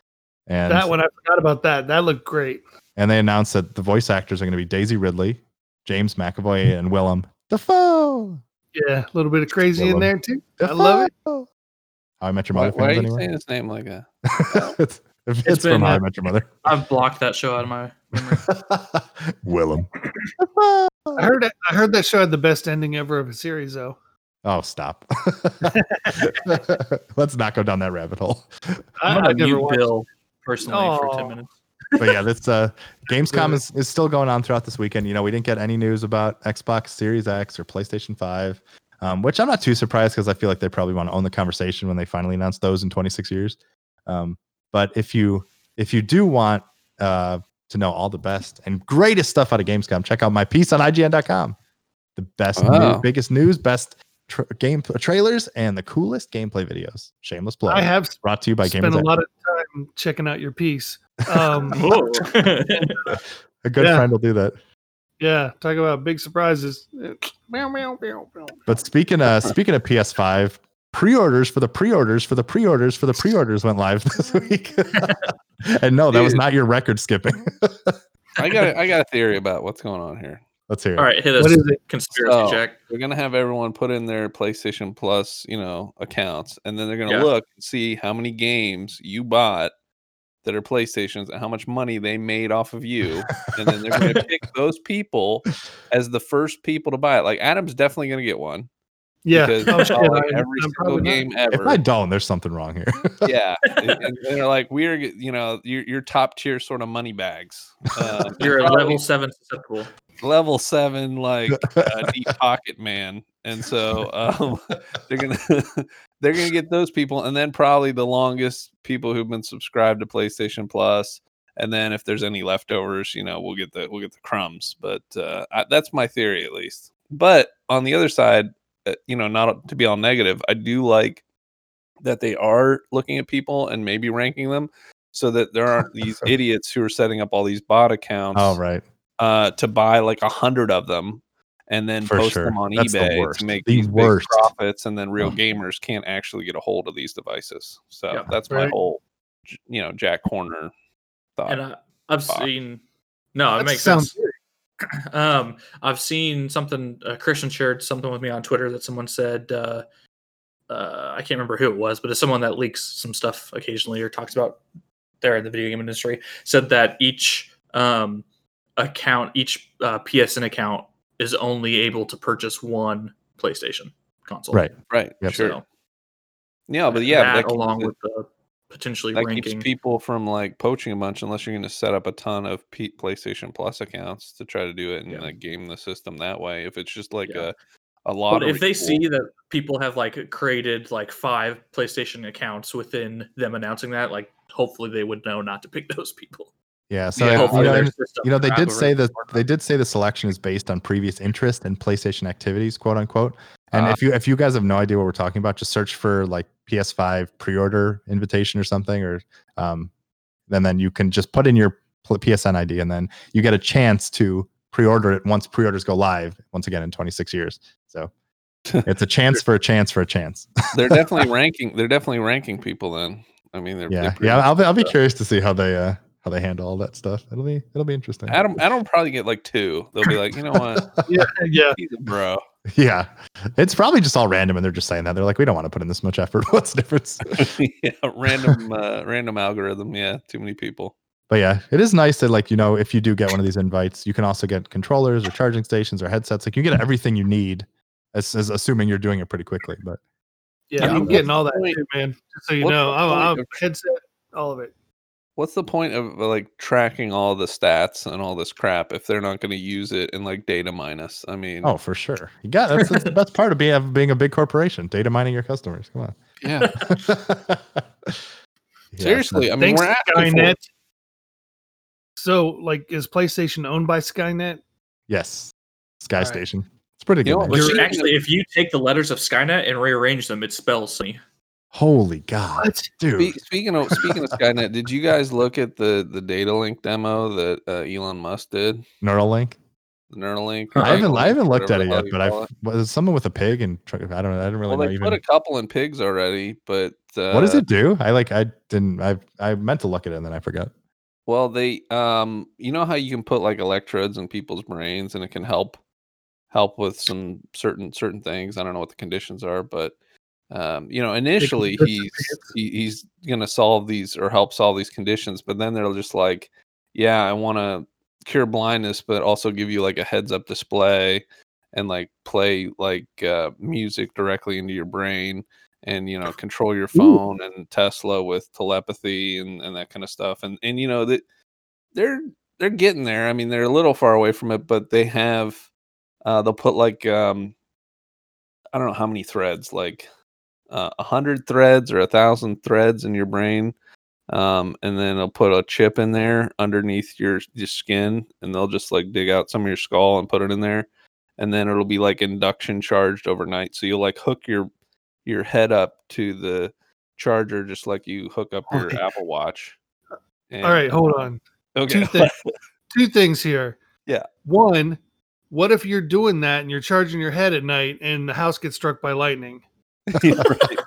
And that one, I forgot about that. That looked great. And they announced that the voice actors are going to be Daisy Ridley, James McAvoy, and Willem Dafoe. Yeah, a little bit of crazy in there too. Dafoe. I love it. How I Met Your Mother. Why are you saying his name like that? it's from How I Met Your Mother. I've blocked that show out of my memory. Willem. Dafoe. I heard that show had the best ending ever of a series, though. Oh, stop. Let's not go down that rabbit hole. I'm going to mute Bill personally for 10 minutes. But yeah, this Gamescom is still going on throughout this weekend. You know, we didn't get any news about Xbox Series X or PlayStation 5, which I'm not too surprised, because I feel like they probably want to own the conversation when they finally announce those in 26 years. But if you do want... to know all the best and greatest stuff out of Gamescom, check out my piece on IGN.com. The best, news, biggest news, best game trailers, and the coolest gameplay videos. Shameless plug. I have brought to you by Gamers. Spent a lot of time checking out your piece. A good friend will do that. Yeah, talk about big surprises. But speaking of PS5. Pre-orders went live this week. And no, that was not your record skipping. I got a theory about what's going on here. Let's hear it. All right, hit us. What is it? Conspiracy check. We're gonna have everyone put in their PlayStation Plus, accounts, and then they're gonna look and see how many games you bought that are PlayStations and how much money they made off of you. And then they're gonna pick those people as the first people to buy it. Like Adam's definitely gonna get one. Yeah, because every single game ever. If I don't, there's something wrong here. Yeah, and they're like, we're, you know, you're top tier sort of money bags. You're a level 7 susceptible. Level 7, like deep pocket man, and so they're gonna get those people, and then probably the longest people who've been subscribed to PlayStation Plus, and then if there's any leftovers, you know, we'll get the crumbs. But that's my theory at least. But on the other side, you know, not to be all negative, I do like that they are looking at people and maybe ranking them so that there aren't these idiots who are setting up all these bot accounts to buy like 100 of them and then post them on eBay to make these big profits, and then real gamers can't actually get a hold of these devices. So that's my whole, you know, Jack Horner thought. And it makes sense. I've seen something, Christian shared something with me on Twitter that someone said, I can't remember who it was, but it's someone that leaks some stuff occasionally or talks about there in the video game industry, said that each PSN account is only able to purchase one PlayStation console. Right. Yep. So, sure. Yeah. But yeah, that along with the potentially that ranking keeps people from like poaching a bunch, unless you're going to set up a ton of PlayStation Plus accounts to try to do it and like game the system that way. If it's just like a lottery. But if they see that people have like created like 5 PlayStation accounts within them announcing that, like hopefully they would know not to pick those people. Yeah. So they did say the selection is based on previous interest and PlayStation activities, quote unquote. And if you guys have no idea what we're talking about, just search for like PS5 pre-order invitation or something, or then you can just put in your PSN ID, and then you get a chance to pre-order it once pre-orders go live once again in 26 years. So it's a chance for a chance for a chance. They're definitely ranking. They're definitely ranking people. Then I mean, I'll be curious to see how they handle all that stuff. It'll be interesting. Adam probably get like 2. They'll be like, you know what? Bro. Yeah. It's probably just all random, and they're just saying that. They're like, we don't want to put in this much effort. What's the difference? Random algorithm. Yeah. Too many people. But yeah, it is nice that, like, you know, if you do get one of these invites, you can also get controllers or charging stations or headsets. Like, you get everything you need, as assuming you're doing it pretty quickly. But yeah, I'm getting all that too, man. Just so you know, I'm headset, all of it. What's the point of like tracking all the stats and all this crap if they're not going to use it and like data mine us? I mean, for sure. Yeah, that's the best part of being a big corporation. Data mining your customers. Come on. Yeah. Seriously, I mean, Skynet. So, like, is PlayStation owned by Skynet? Yes. Sky Station. Right. It's pretty good. Actually, if you take the letters of Skynet and rearrange them, it spells me. Holy God, dude! Speaking of Skynet, did you guys look at the data link demo that Elon Musk did? Neuralink. I haven't looked at it yet, but was someone with a pig and I don't know. I didn't really. Well, they put a couple in pigs already, but what does it do? I meant to look at it and then I forgot. Well, they you know how you can put like electrodes in people's brains and it can help with some certain things. I don't know what the conditions are, but. You know, initially he's gonna solve these or help solve these conditions, but then they're just like, yeah, I want to cure blindness, but also give you like a heads-up display and like play like music directly into your brain, and you know, control your phone and Tesla with telepathy and that kind of stuff. And you know that they're getting there. I mean, they're a little far away from it, but they have they'll put like I don't know how many threads, like. 100 threads or 1,000 threads in your brain, and then they'll put a chip in there underneath your skin, and they'll just like dig out some of your skull and put it in there, and then it'll be like induction charged overnight. So you'll like hook your head up to the charger just like you hook up your Apple Watch. And, all right, hold on. Okay, two things here. Yeah, one, what if you're doing that and you're charging your head at night and the house gets struck by lightning? Yeah, right.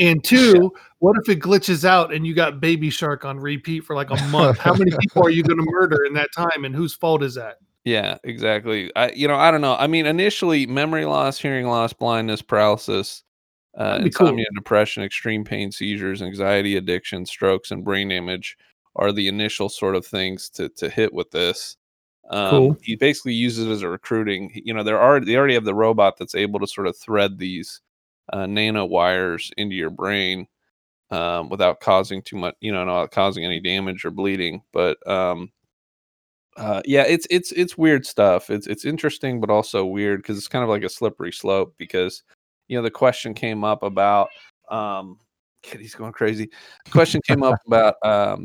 And 2, what if it glitches out and you got Baby Shark on repeat for like a month? How many people are you going to murder in that time, and whose fault is that? Yeah, exactly. I don't know. I mean, initially, memory loss, hearing loss, blindness, paralysis, insomnia, depression, extreme pain, seizures, anxiety, addiction, strokes, and brain damage are the initial sort of things to hit with this. Cool. He basically uses it as a recruiting. You know, they already have the robot that's able to sort of thread these nano wires into your brain without causing too much, you know, not causing any damage or bleeding. But yeah, it's weird stuff. It's interesting, but also weird because it's kind of like a slippery slope. Because you know, the question came up about Kitty's going crazy. The question came up about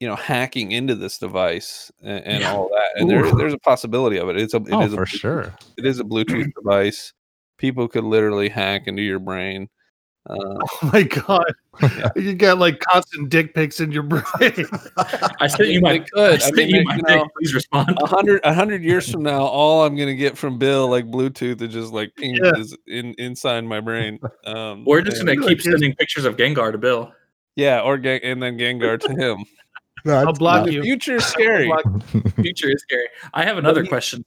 you know, hacking into this device and yeah. all that. And there's a possibility of it. It is for sure. It is a Bluetooth device. People could literally hack into your brain. Oh my god! Yeah. You got like constant dick pics in your brain. I mean, please respond. 100 years from now, all I'm gonna get from Bill like Bluetooth is just like ping inside my brain. We're just gonna keep sending pictures of Gengar to Bill. Yeah, and then Gengar to him. No, I'll block you. Future's scary. Future is scary. I have another question.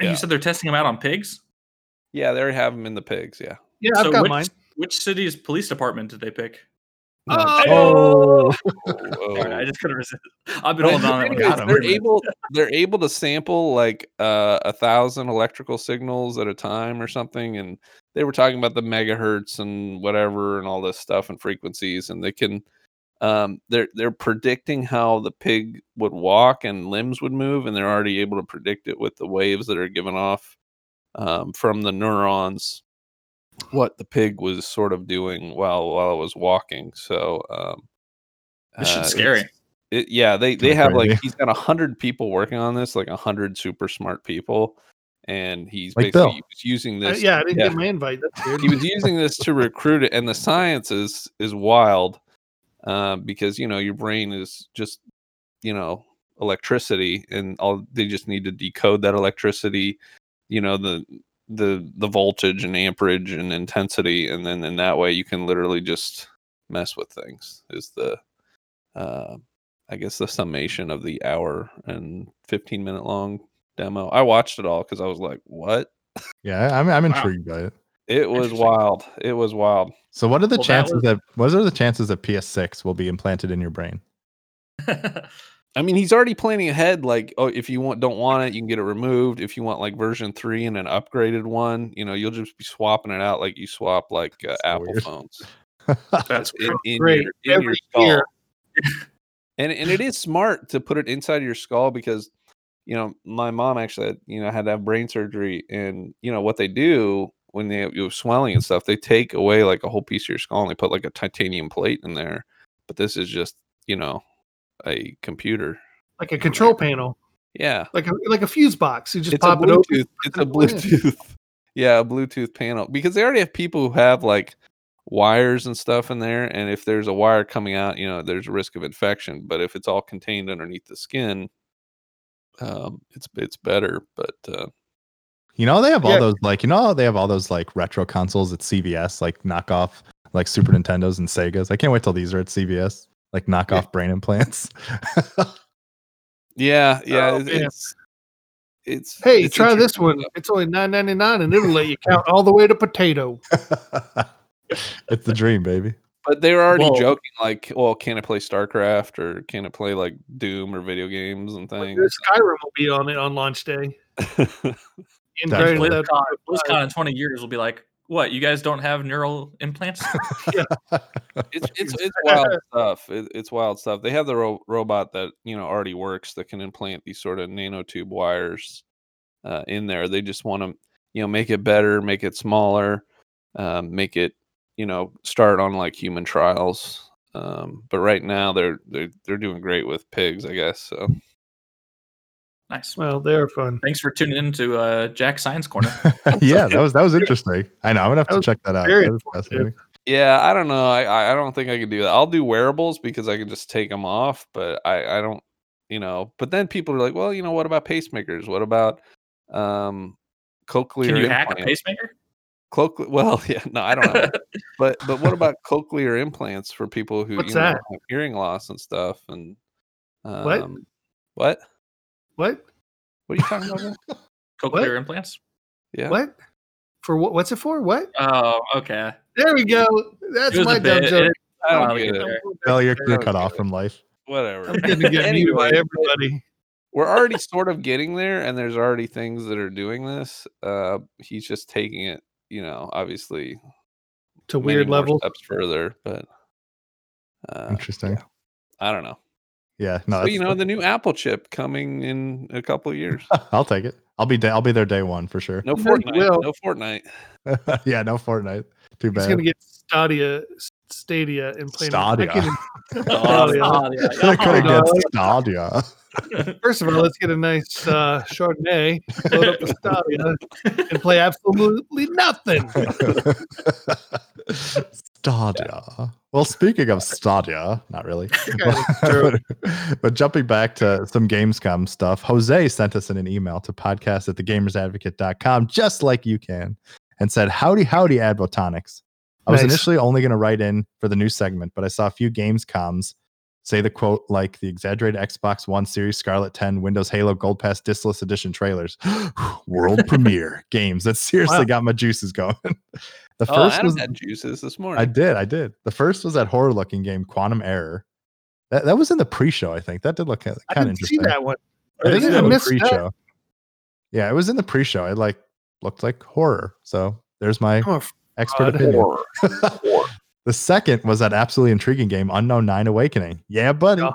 Yeah. You said they're testing them out on pigs? Yeah, they already have them in the pigs, yeah. Yeah, so I've got mine. Which city's police department did they pick? Oh. Right, I just couldn't resist. I've been holding on. They're able to sample like 1,000 electrical signals at a time or something, and they were talking about the megahertz and whatever and all this stuff and frequencies, and they can they're predicting how the pig would walk and limbs would move, and they're already able to predict it with the waves that are given off from the neurons, what the pig was sort of doing while it was walking. So this shit's scary. They have like, he's got 100 people working on this, like 100 super smart people, and he's like basically he was using this. I didn't get my invite. That's weird. He was using this to recruit it, and the science is wild. Because you know, your brain is just, you know, electricity, and all they just need to decode that electricity, you know, the voltage and amperage and intensity, and then in that way you can literally just mess with things is the I guess the summation of the hour and 15-minute long demo. I watched it all because I was like, what? Yeah, I'm intrigued by it. It was wild. So what are the chances that what are the chances that PS6 will be implanted in your brain? I mean, he's already planning ahead. Like, oh, if you don't want it, you can get it removed. If you want like version 3 and an upgraded one, you know, you'll just be swapping it out like you swap like Apple phones. That's great. Every year. And it is smart to put it inside your skull because, you know, my mom actually, you know, had to have brain surgery, and you know what they do when you're swelling and stuff, they take away like a whole piece of your skull and they put like a titanium plate in there. But this is just, you know, a computer, like a control panel. Yeah, like a fuse box. You just pop it open. It's a Bluetooth. Yeah, a Bluetooth panel, because they already have people who have like wires and stuff in there. And if there's a wire coming out, you know, there's a risk of infection. But if it's all contained underneath the skin, it's better. But you know, they have all those like, you know, they have all those like retro consoles at CVS, like knockoff, like Super Nintendos and Segas. I can't wait till these are at CVS, like knockoff brain implants. It's try this one. It's only $9.99, and it'll let you count all the way to potato. It's the dream, baby. But they were already joking, like, well, can it play StarCraft or can it play like Doom or video games and things? Skyrim will be on it on launch day. BlizzCon in 20 years will be like, what, you guys don't have neural implants? It's wild stuff. It's wild stuff. They have the robot that, you know, already works that can implant these sort of nanotube wires in there. They just want to, you know, make it better, make it smaller, make it, you know, start on like human trials. But right now they're doing great with pigs, I guess. So. Nice. Well, they're fun. Thanks for tuning in to Jack Science Corner. Yeah, that was interesting. I know. I'm gonna have to check that out. That yeah, I don't know. I don't think I can do that. I'll do wearables because I can just take them off, but I don't, you know. But then people are like, well, you know, what about pacemakers? What about cochlear? Can you hack a pacemaker? Well, yeah, no, I don't know. but what about cochlear implants for people who have hearing loss and stuff? And what? What are you talking about? Cochlear implants? Yeah. What? For what? What's it for? What? Oh, okay. There we go. That's my dumb joke. I don't get it. Well, you're cut off from life. Whatever. I'm going to get muted by everybody. We're already sort of getting there, and there's already things that are doing this. He's just taking it, obviously to weird levels, steps further. But interesting. Yeah. I don't know. Yeah, no. So, the new Apple chip coming in a couple of years. I'll take it. I'll be there day one for sure. No Fortnite. No Fortnite. Yeah, no Fortnite. Too bad. He's gonna get Stadia and play Stadia. I couldn't get Stadia. First of all, let's get a nice Chardonnay, load up the Stadia, and play absolutely nothing. Stadia. Yeah. Well, speaking of Stadia, not really. But jumping back to some Gamescom stuff, Jose sent us in an email to podcast@thegamersadvocate.com, just like you can, and said, howdy, Advotonics. I was initially only going to write in for the new segment, but I saw a few Gamescoms say the quote, like the exaggerated Xbox One Series, Scarlet 10, Windows Halo, Gold Pass, Discless Edition trailers. World premiere games. That seriously got my juices going. The first was had juices this morning. I did. The first was that horror looking game, Quantum Error. That was in the pre-show, I think. That did look kind of interesting. I didn't see that one. I think it was in the pre-show. That? Yeah, it was in the pre-show. It looked like horror. So there's my... expert opinion. The second was that absolutely intriguing game, Unknown 9 Awakening. Yeah, buddy. Yeah.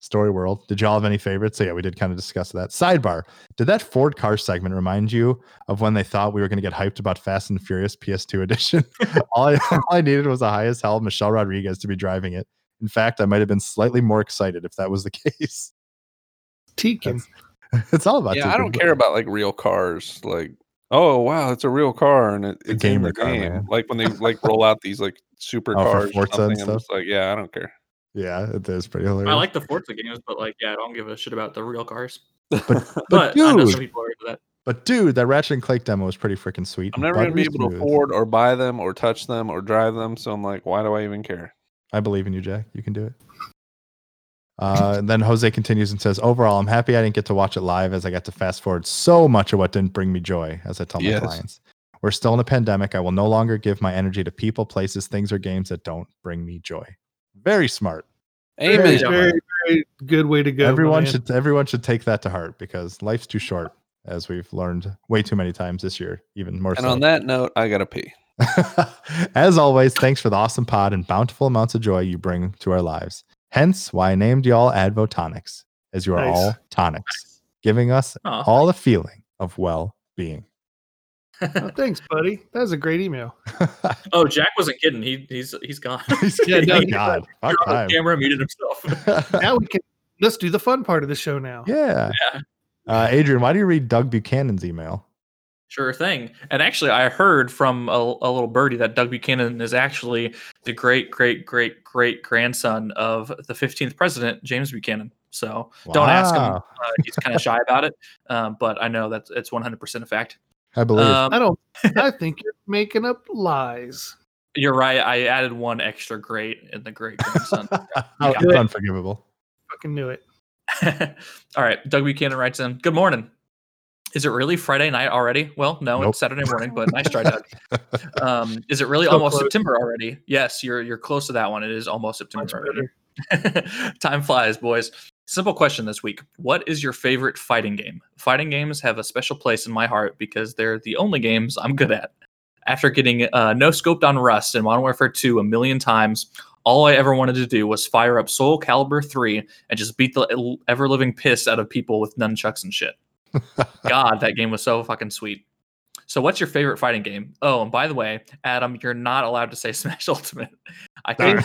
Story world. Did y'all have any favorites? So yeah, we did kind of discuss that. Sidebar. Did that Ford car segment remind you of when they thought we were going to get hyped about Fast and Furious PS2 edition? all I needed was a high as hell Michelle Rodriguez to be driving it. In fact, I might have been slightly more excited if that was the case. Tekken. It's all about Tekken. I don't care about real cars. Oh wow, it's a real car and it's a gamer car. Man. Like when they roll out these super cars, for Forza and stuff. I'm just I don't care. Yeah, it is pretty hilarious. I like the Forza games, but I don't give a shit about the real cars. But dude, I know some people are into that. But dude, that Ratchet and Clank demo was pretty freaking sweet. I'm never gonna be able to afford or buy them or touch them or drive them, so I'm why do I even care? I believe in you, Jack. You can do it. And then Jose continues and says, overall, I'm happy I didn't get to watch it live as I got to fast forward so much of what didn't bring me joy, as I tell my clients. We're still in a pandemic. I will no longer give my energy to people, places, things, or games that don't bring me joy. Very smart. Amen. Very, very good way to go. Everyone should take that to heart, because life's too short, as we've learned way too many times this year, even more so. And on that note, I got to pee. As always, thanks for the awesome pod and bountiful amounts of joy you bring to our lives. Hence why I named y'all Advotonics, as you are all tonics, giving us all a feeling of well-being. Well, thanks, buddy. That was a great email. Jack wasn't kidding. He's gone. God. Fuck time. Camera muted himself. Now let's do the fun part of the show now. Yeah. Adrian, why do you read Doug Buchanan's email? Sure thing. And actually, I heard from a little birdie that Doug Buchanan is actually the great, great, great, great grandson of the 15th president, James Buchanan. So Don't ask him. He's kind of shy about it. But I know that it's 100% a fact. I believe. I think you're making up lies. You're right. I added one extra great in the great grandson. It's unforgivable. Fucking knew it. All right. Doug Buchanan writes in, good morning. Is it really Friday night already? Well, no, It's Saturday morning, but nice try, Doug. Is it really almost close. September already? Yes, you're close to that one. It is almost September already. Time flies, boys. Simple question this week. What is your favorite fighting game? Fighting games have a special place in my heart because they're the only games I'm good at. After getting no-scoped on Rust and Modern Warfare 2 a million times, all I ever wanted to do was fire up Soul Calibur 3 and just beat the ever-living piss out of people with nunchucks and shit. God, that game was so fucking sweet. So what's your favorite fighting game? Oh, and by the way, Adam, you're not allowed to say Smash Ultimate. I can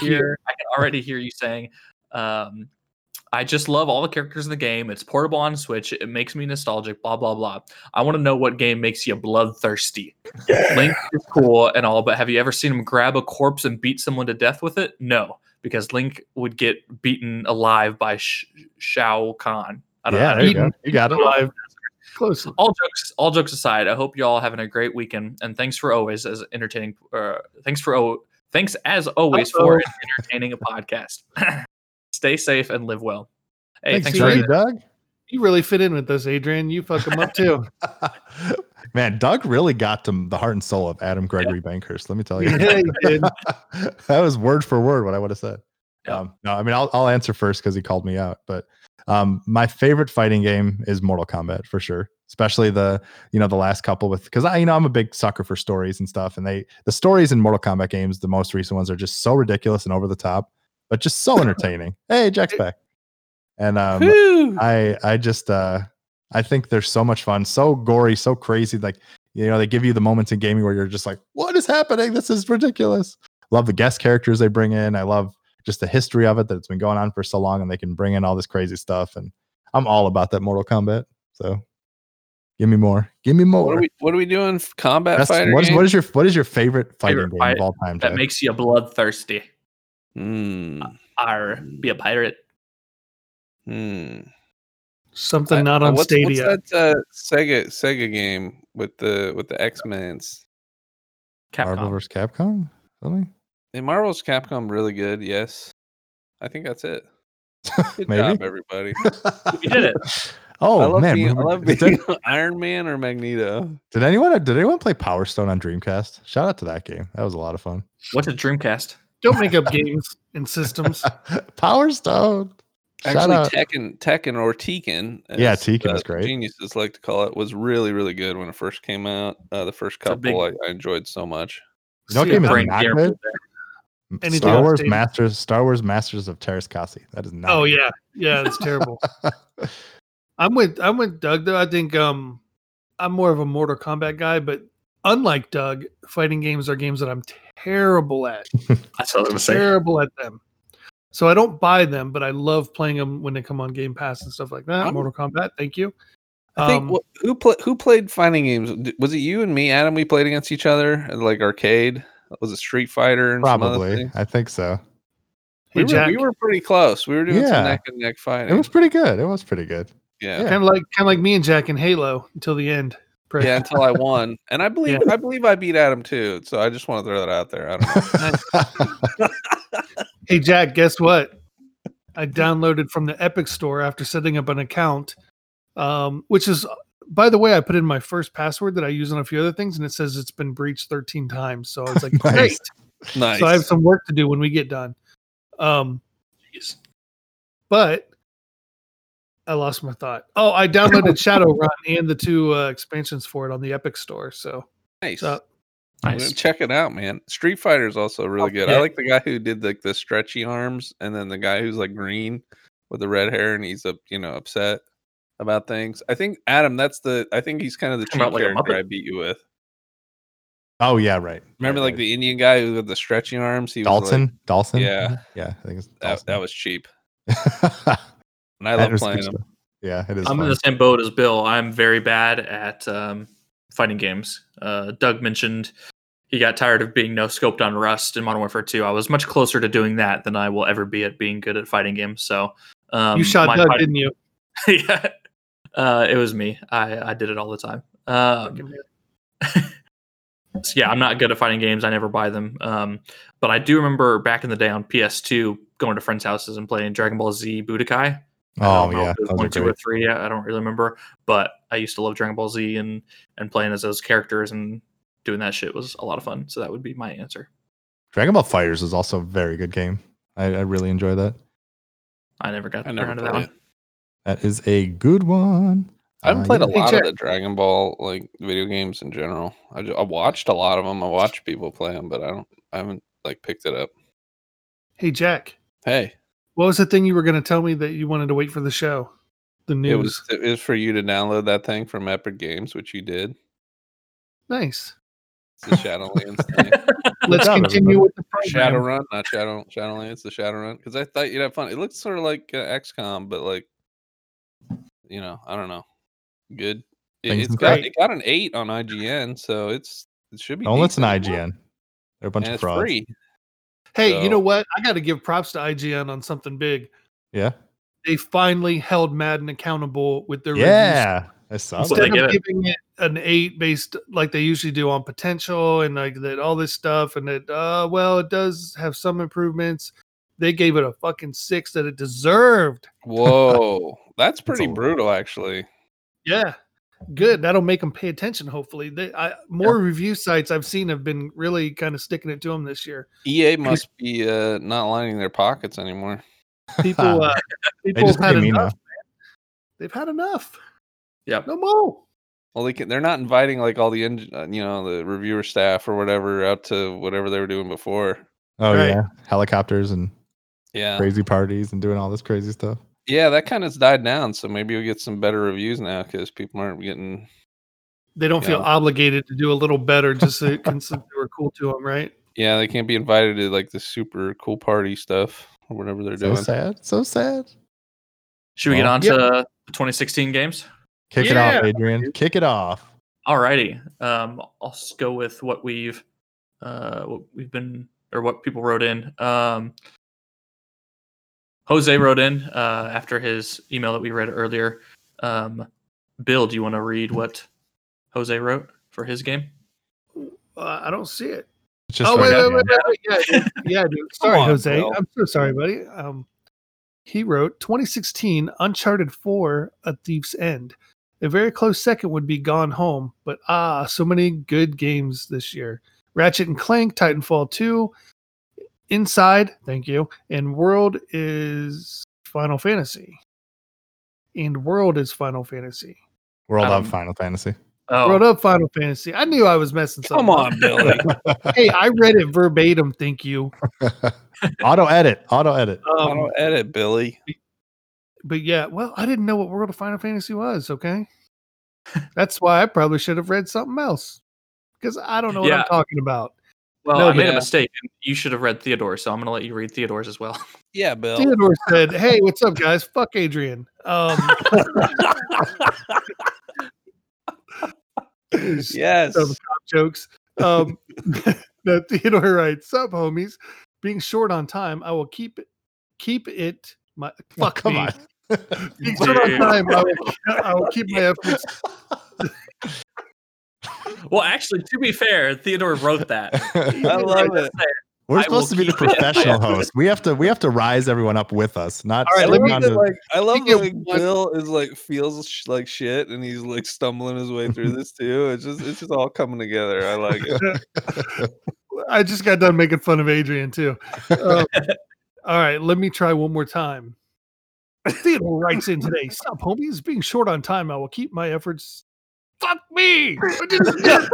already hear you saying, I just love all the characters in the game. It's portable on Switch. It makes me nostalgic, blah, blah, blah. I want to know what game makes you bloodthirsty. Yeah. Link is cool and all, but have you ever seen him grab a corpse and beat someone to death with it? No, because Link would get beaten alive by Shao Kahn. I don't know. You got it live. Close. All jokes aside, I hope you all having a great weekend, and thanks for always as entertaining. Thanks as always for entertaining a podcast. Stay safe and live well. Hey, thanks for Doug. You really fit in with this, Adrian. You fuck him up too. Man, Doug really got the heart and soul of Adam Gregory Bankhurst. Let me tell you, he did. That was word for word what I would have said. Yeah. No, I mean, I'll answer first because he called me out. But my favorite fighting game is Mortal Kombat for sure, especially the last couple with, because I'm a big sucker for stories and stuff, and the stories in Mortal Kombat games, the most recent ones, are just so ridiculous and over the top, but just so entertaining. Hey, Jack's back. And I think they're so much fun, so gory, so crazy. Like, they give you the moments in gaming where you're just like, what is happening? This is ridiculous. Love the guest characters they bring in. I love just the history of it, that it's been going on for so long, and they can bring in all this crazy stuff. And I'm all about that Mortal Kombat. So give me more. What are we doing? Combat fighter. What is your favorite game of all time? That makes you bloodthirsty. Or be a pirate. Something not on Stadia. What's that Sega game with the X-Men's? Marvel vs. Capcom? Really? And Marvel's Capcom really good, yes. I think that's it. Good job, everybody. You did it. Oh, man. I love being Iron Man or Magneto. Did anyone play Power Stone on Dreamcast? Shout out to that game. That was a lot of fun. What's a Dreamcast? Don't make up games and systems. Power Stone. Actually, Tekken or Tekken. Tekken is great. Geniuses like to call it, was really, really good when it first came out. The first couple I enjoyed so much. No game is not good. Star Wars Masters of Terras Kasi. That is not. Oh good. yeah, it's terrible. I'm with Doug though. I think I'm more of a Mortal Kombat guy, but unlike Doug, fighting games are games that I'm terrible at. That's what I was saying. Terrible at them. So I don't buy them, but I love playing them when they come on Game Pass and stuff like that. Mortal Kombat, thank you. I think who played fighting games? Was it you and me, Adam? We played against each other at like arcade. Was it Street Fighter? And probably, I think so. We were pretty close. We were doing some neck and neck fighting. It was pretty good. Yeah, kind of like me and Jack in Halo until the end. Yeah, until I won, and I believe I beat Adam too. So I just want to throw that out there. I don't know. Hey, Jack, guess what? I downloaded from the Epic Store after setting up an account, which is, by the way, I put in my first password that I use on a few other things, and it says it's been breached 13 times. So it's like, great. Nice. So I have some work to do when we get done. But I lost my thought. Oh, I downloaded Shadowrun and the two expansions for it on the Epic Store. So nice. Nice. Check it out, man. Street Fighter is also really good. Yeah. I like the guy who did like the stretchy arms, and then the guy who's like green with the red hair, and he's upset about things. I think Adam, I think he's kind of the cheap character I beat you with. Oh yeah, right. Remember the Indian guy who had the stretchy arms? He was Dalton. Yeah. I think it's that was cheap. And I love playing him. Yeah, it is. I'm in the same boat as Bill. I'm very bad at fighting games. Doug mentioned he got tired of being no scoped on Rust in Modern Warfare 2. I was much closer to doing that than I will ever be at being good at fighting games. So you shot Doug, didn't you? Yeah, it was me. I did it all the time. So yeah, I'm not good at fighting games. I never buy them. But I do remember back in the day on PS2 going to friends' houses and playing Dragon Ball Z Budokai. Oh yeah, it was 1, 2, or 3. I don't really remember, but I used to love Dragon Ball Z and playing as those characters and doing that shit was a lot of fun. So that would be my answer. Dragon Ball FighterZ is also a very good game. I really enjoy that. I never got around to that one. That is a good one. I haven't played a lot of the Dragon Ball video games in general. I watched a lot of them. I watched people play them, but I haven't picked it up. Hey Jack. Hey. What was the thing you were going to tell me that you wanted to wait for the show? The news. It was for you to download that thing from Epic Games, which you did. Nice. It's the Shadowlands thing. Let's continue with the program. Shadowrun, not Shadowlands, the Shadowrun. Because I thought you'd have fun. It looks sort of like XCOM, but I don't know. Good. It got an 8 on IGN, so it should be. Don't listen to IGN. They're a bunch of frauds. It's free. Hey, so, you know what? I got to give props to IGN on something big. Yeah. They finally held Madden accountable with their reviews. I saw Instead of giving it an 8 based like they usually do on potential and like that all this stuff and that it does have some improvements. They gave it a fucking 6 that it deserved. Whoa. That's pretty brutal actually. Yeah. Good. That'll make them pay attention. Hopefully, review sites I've seen have been really kind of sticking it to them this year. EA must be not lining their pockets anymore. People, people have had enough. They've had enough. Yeah, no more. Well, they're not inviting like all the the reviewer staff or whatever out to whatever they were doing before. Oh right. Yeah, helicopters and crazy parties and doing all this crazy stuff. Yeah, that kind of died down. So maybe we'll get some better reviews now because people aren't getting. They don't feel obligated to do a little better just so since they were cool to them, right? Yeah, they can't be invited to like the super cool party stuff or whatever they're doing. So sad. Should we get on to the 2016 games? Kick it off, Adrian. Kick it off. All righty. I'll go with what people wrote in. Jose wrote in after his email that we read earlier. Bill, do you want to read what Jose wrote for his game? I don't see it. Wait. Yeah, dude. Sorry, Jose. Bill. I'm so sorry, buddy. He wrote, 2016, Uncharted 4, A Thief's End. A very close second would be Gone Home, but so many good games this year. Ratchet and Clank, Titanfall 2, Inside, thank you, and World is Final Fantasy. World of Final Fantasy. Oh. World of Final Fantasy. I knew I was messing something up. Come on, Billy. Hey, I read it verbatim, thank you. Auto edit. Auto edit, Billy. But yeah, well, I didn't know what World of Final Fantasy was, okay? That's why I probably should have read something else. Because I don't know what I'm talking about. Well, I made a mistake. You should have read Theodore, so I'm going to let you read Theodore's as well. Yeah, Bill. Theodore said, hey, what's up, guys? Fuck Adrian. Yes. Some jokes. No, Theodore writes, sup, homies. Being short on time, I will keep it. My fuck, come on. Being short on time, I will keep my efforts. Well, actually, to be fair, Theodore wrote that. I love it. We're supposed to be the professional host. We have to rise everyone up with us. Not all right. I love like Bill is like feels like shit, and he's like stumbling his way through this too. It's just all coming together. I like it. I just got done making fun of Adrian too. All right, let me try one more time. Theodore writes in today. Stop, homies. Being short on time, I will keep my efforts. Fuck me! I can't do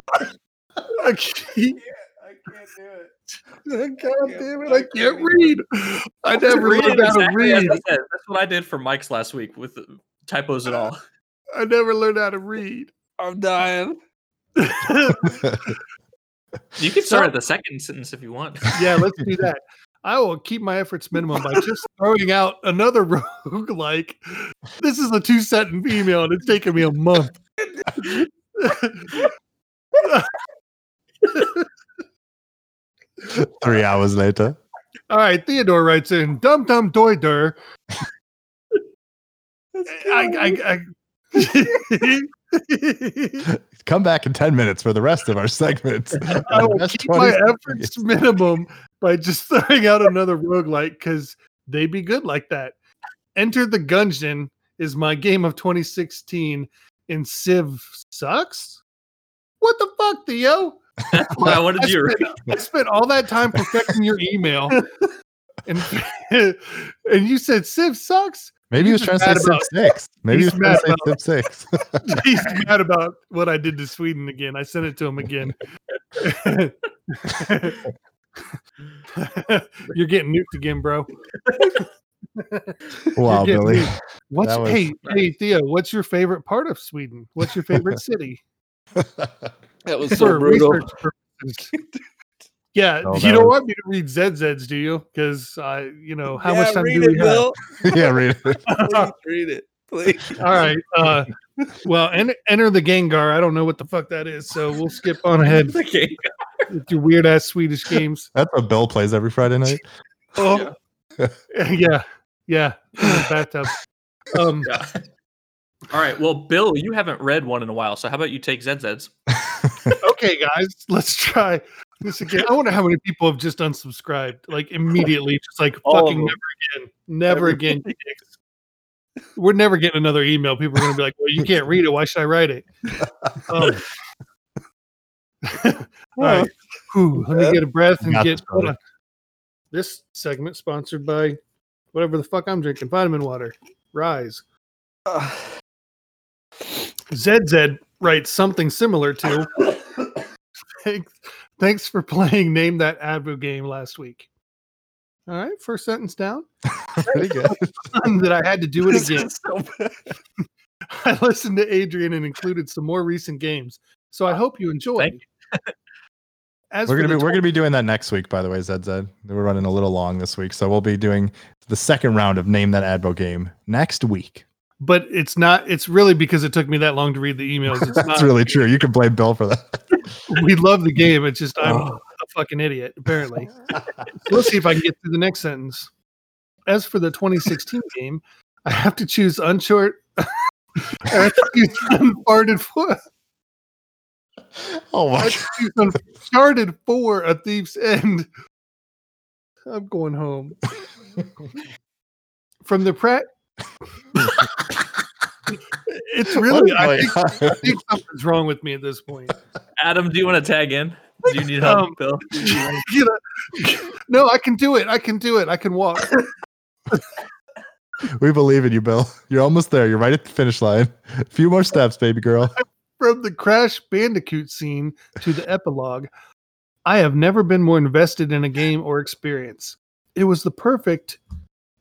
it. God damn it! I can't read. I never learned how to read. That's what I did for Mike's last week with typos and all. I never learned how to read. I'm dying. You can start at the second sentence if you want. Yeah, let's do that. I will keep my efforts minimum by just throwing out another roguelike. This is a 2-sentence email, and it's taken me a month. Three hours later. All right, Theodore writes in, dum dum doy der. Come back in 10 minutes for the rest of our segments. I will keep my efforts minimum by just throwing out another roguelike because they be good like that. Enter the Gungeon is my game of 2016, and Civ sucks? What the fuck, Theo? Wow, what did you read? I spent all that time perfecting your email, and you said Civ sucks? Maybe he was trying to say Civ 6. Maybe he was trying to say Civ 6. He's mad about what I did to Sweden again. I sent it to him again. You're getting nuked again, bro. Wow, Billy. Nuked. Hey, Theo, what's your favorite part of Sweden? What's your favorite city? That was so brutal. Yeah, oh, you don't want me to read ZZs, do you? Because how much time do we have? Yeah, read it. Please read it, please. All right. Well, enter the Gengar. I don't know what the fuck that is, so we'll skip on ahead. The Gengar. With your weird ass Swedish games. That's what Bill plays every Friday night. Oh, yeah. In the bathtub. Yeah. All right. Well, Bill, you haven't read one in a while, so how about you take ZZs? Okay, guys, let's try this again. I wonder how many people have just unsubscribed, like immediately, just like fucking never again. We're never getting another email. People are going to be like, well, you can't read it. Why should I write it? All right. Whew, let me get a breath and get this segment sponsored by whatever the fuck I'm drinking. Vitamin water. Rise. ZZ writes something similar to thanks for playing Name That Abu game last week. All right, first sentence down. Pretty good. That I had to do it again. So I listened to Adrian and included some more recent games, so I hope you enjoyed. We're gonna be doing that next week, by the way, ZZ. We're running a little long this week, so we'll be doing the second round of Name That Adbo game next week. But it's not. It's really because it took me that long to read the emails. It's That's not really true. You can blame Bill for that. We love the game. It's just I'm a fucking idiot, apparently. We'll see if I can get through the next sentence. As for the 2016 game, I have to choose Uncharted 4. Oh my God. Uncharted 4, A Thief's End. I'm going home. From the Pratt. It's really, I think something's wrong with me at this point. Adam, do you want to tag in? Do you need help, Bill? You know, no, I can do it. I can walk. We believe in you, Bill. You're almost there. You're right at the finish line. A few more steps, baby girl. From the Crash Bandicoot scene to the epilogue, I have never been more invested in a game or experience. It was the perfect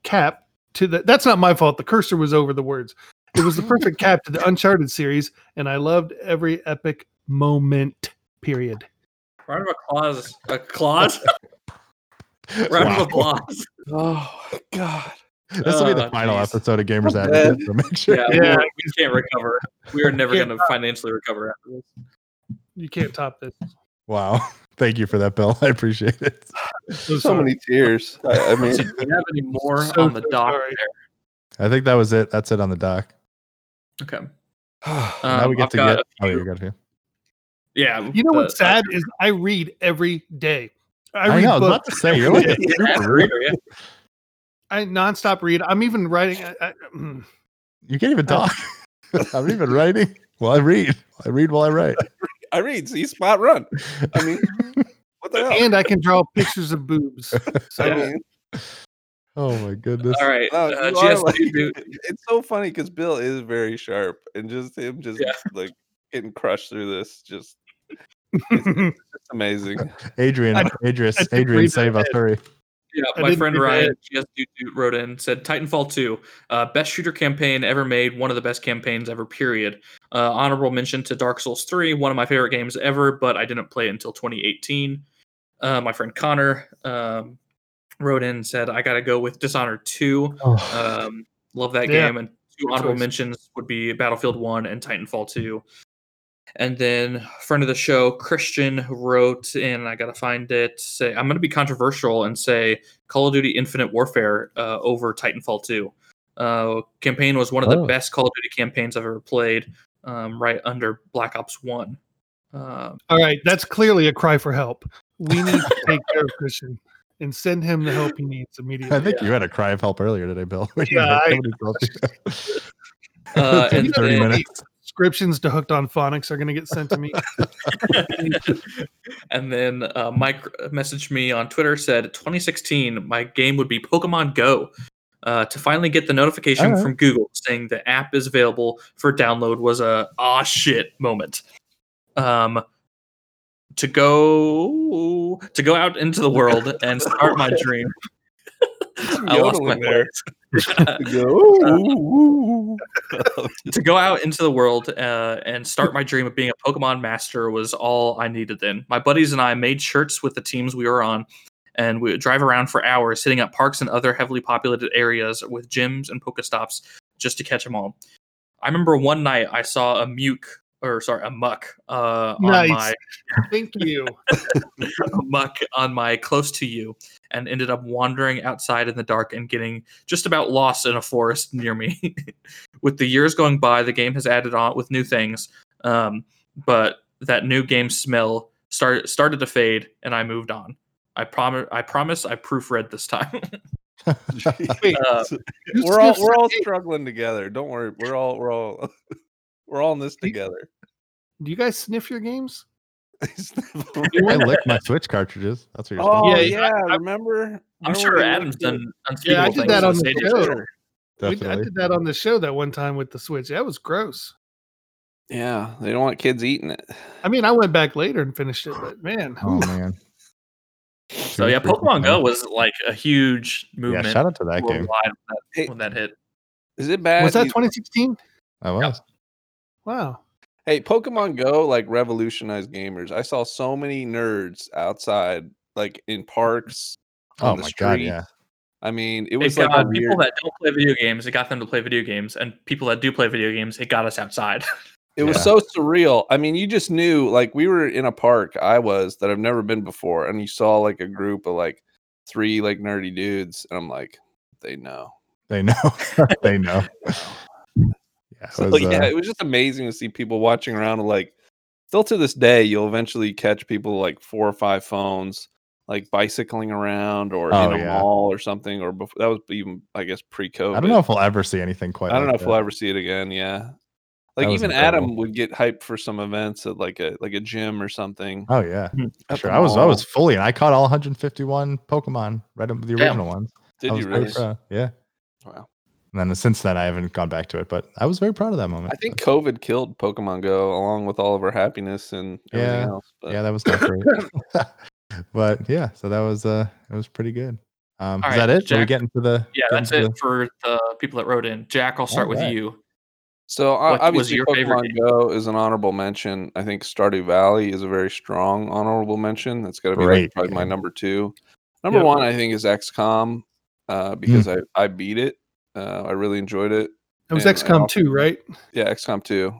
cap to the... That's not my fault. The cursor was over the words. It was the perfect cap to the Uncharted series, and I loved every epic moment, period. Round of applause. A clause? Round of applause. Oh, my God. This will be the final episode of Gamers Advocate. So make sure. Yeah, we can't recover. We are never going to financially recover after this. You can't top this. Wow. Thank you for that, Bill. I appreciate it. So many tears. I mean, do you have any more on the dock there? I think that was it. That's it on the dock. Okay. Now we get... Oh, you got here. Yeah. You know what's sad is I read every day. I know. I was about to say, you're like a super reader, yeah. I nonstop read. I'm even writing. You can't even talk. I'm even writing. Well, I read. I read while I write. I read. See, spot run. I mean, what the hell? And I can draw pictures of boobs. So. Yeah. Oh my goodness! All right, it's so funny because Bill is very sharp, and just him, like getting crushed through this. Just it's amazing. Adrian, save us, hurry. Yeah, my friend Ryan GSD2 wrote in, said Titanfall 2, best shooter campaign ever made, one of the best campaigns ever, period. Honorable mention to Dark Souls 3, one of my favorite games ever, but I didn't play it until 2018. My friend Connor wrote in and said, I got to go with Dishonored 2. Oh. Love that game. And two honorable mentions would be Battlefield 1 and Titanfall 2. And then friend of the show, Christian, wrote, and I got to find it, say, I'm going to be controversial and say Call of Duty Infinite Warfare over Titanfall 2. Campaign was one of the best Call of Duty campaigns I've ever played, right under Black Ops 1. All right, that's clearly a cry for help. We need to take care of Christian and send him the help he needs immediately. I think you had a cry of help earlier today, Bill. Yeah, and 30 minutes. Subscriptions to Hooked on Phonics are going to get sent to me. And then Mike messaged me on Twitter, said 2016, my game would be Pokemon Go. To finally get the notification from Google saying the app is available for download was a shit moment. To go out into the world and start my dream. I lost my words. To go out into the world and start my dream of being a Pokemon master was all I needed then. My buddies and I made shirts with the teams we were on, and we would drive around for hours, hitting up parks and other heavily populated areas with gyms and Pokestops just to catch them all. I remember one night I saw a muck nice. On my thank you a muck on my close to you, and ended up wandering outside in the dark and getting just about lost in a forest near me. With the years going by, the game has added on with new things, but that new game smell started to fade, and I moved on. I promise I proofread this time. Wait, we're all struggling together. Don't worry, we're all in this together. Do you guys sniff your games? I licked my Switch cartridges. That's what you're saying. Yeah. Remember? I'm sure Adam's done. Yeah, I did that on the show. I did that on the show that one time with the Switch. That was gross. Yeah, they don't want kids eating it. I mean, I went back later and finished it, but man. Oh, man. So, yeah, Pokemon Go was like a huge movement. Yeah, shout out to that game. When that hit. Is it bad? Was that 2016? I was. Wow. Hey, Pokemon Go like revolutionized gamers. I saw so many nerds outside, like in parks. Oh my god! Yeah, I mean, it was like people that don't play video games. It got them to play video games, and people that do play video games, it got us outside. It was so surreal. I mean, you just knew, like, we were in a park. I was that I've never been before, and you saw like a group of like three like nerdy dudes, and I'm like, they know. It was just amazing to see people watching around. Like, still to this day, you'll eventually catch people like 4 or 5 phones, like bicycling around or in a mall or something. Or that was even, I guess, pre-COVID. I don't know if we'll ever see anything quite. I don't know if we'll ever see it again. Yeah, like even Adam would get hyped for some events at like a gym or something. Oh yeah, sure. I was fully, and I caught all 151 Pokemon, right? The original ones. Did you really? Yeah. Wow. And then since then, I haven't gone back to it, but I was very proud of that moment. I think COVID killed Pokemon Go along with all of our happiness and everything else. But. Yeah, that was not great. But yeah, so that was it was pretty good. All right, that it? Jack, are we getting to the? Yeah, that's it for the people that wrote in. Jack, I'll start with you. So obviously, Pokemon Go is an honorable mention. I think Stardew Valley is a very strong honorable mention. That's got to be probably my number 2. Number 1, I think, is XCOM because I beat it. I really enjoyed it. It was XCOM 2, right? Yeah, XCOM 2.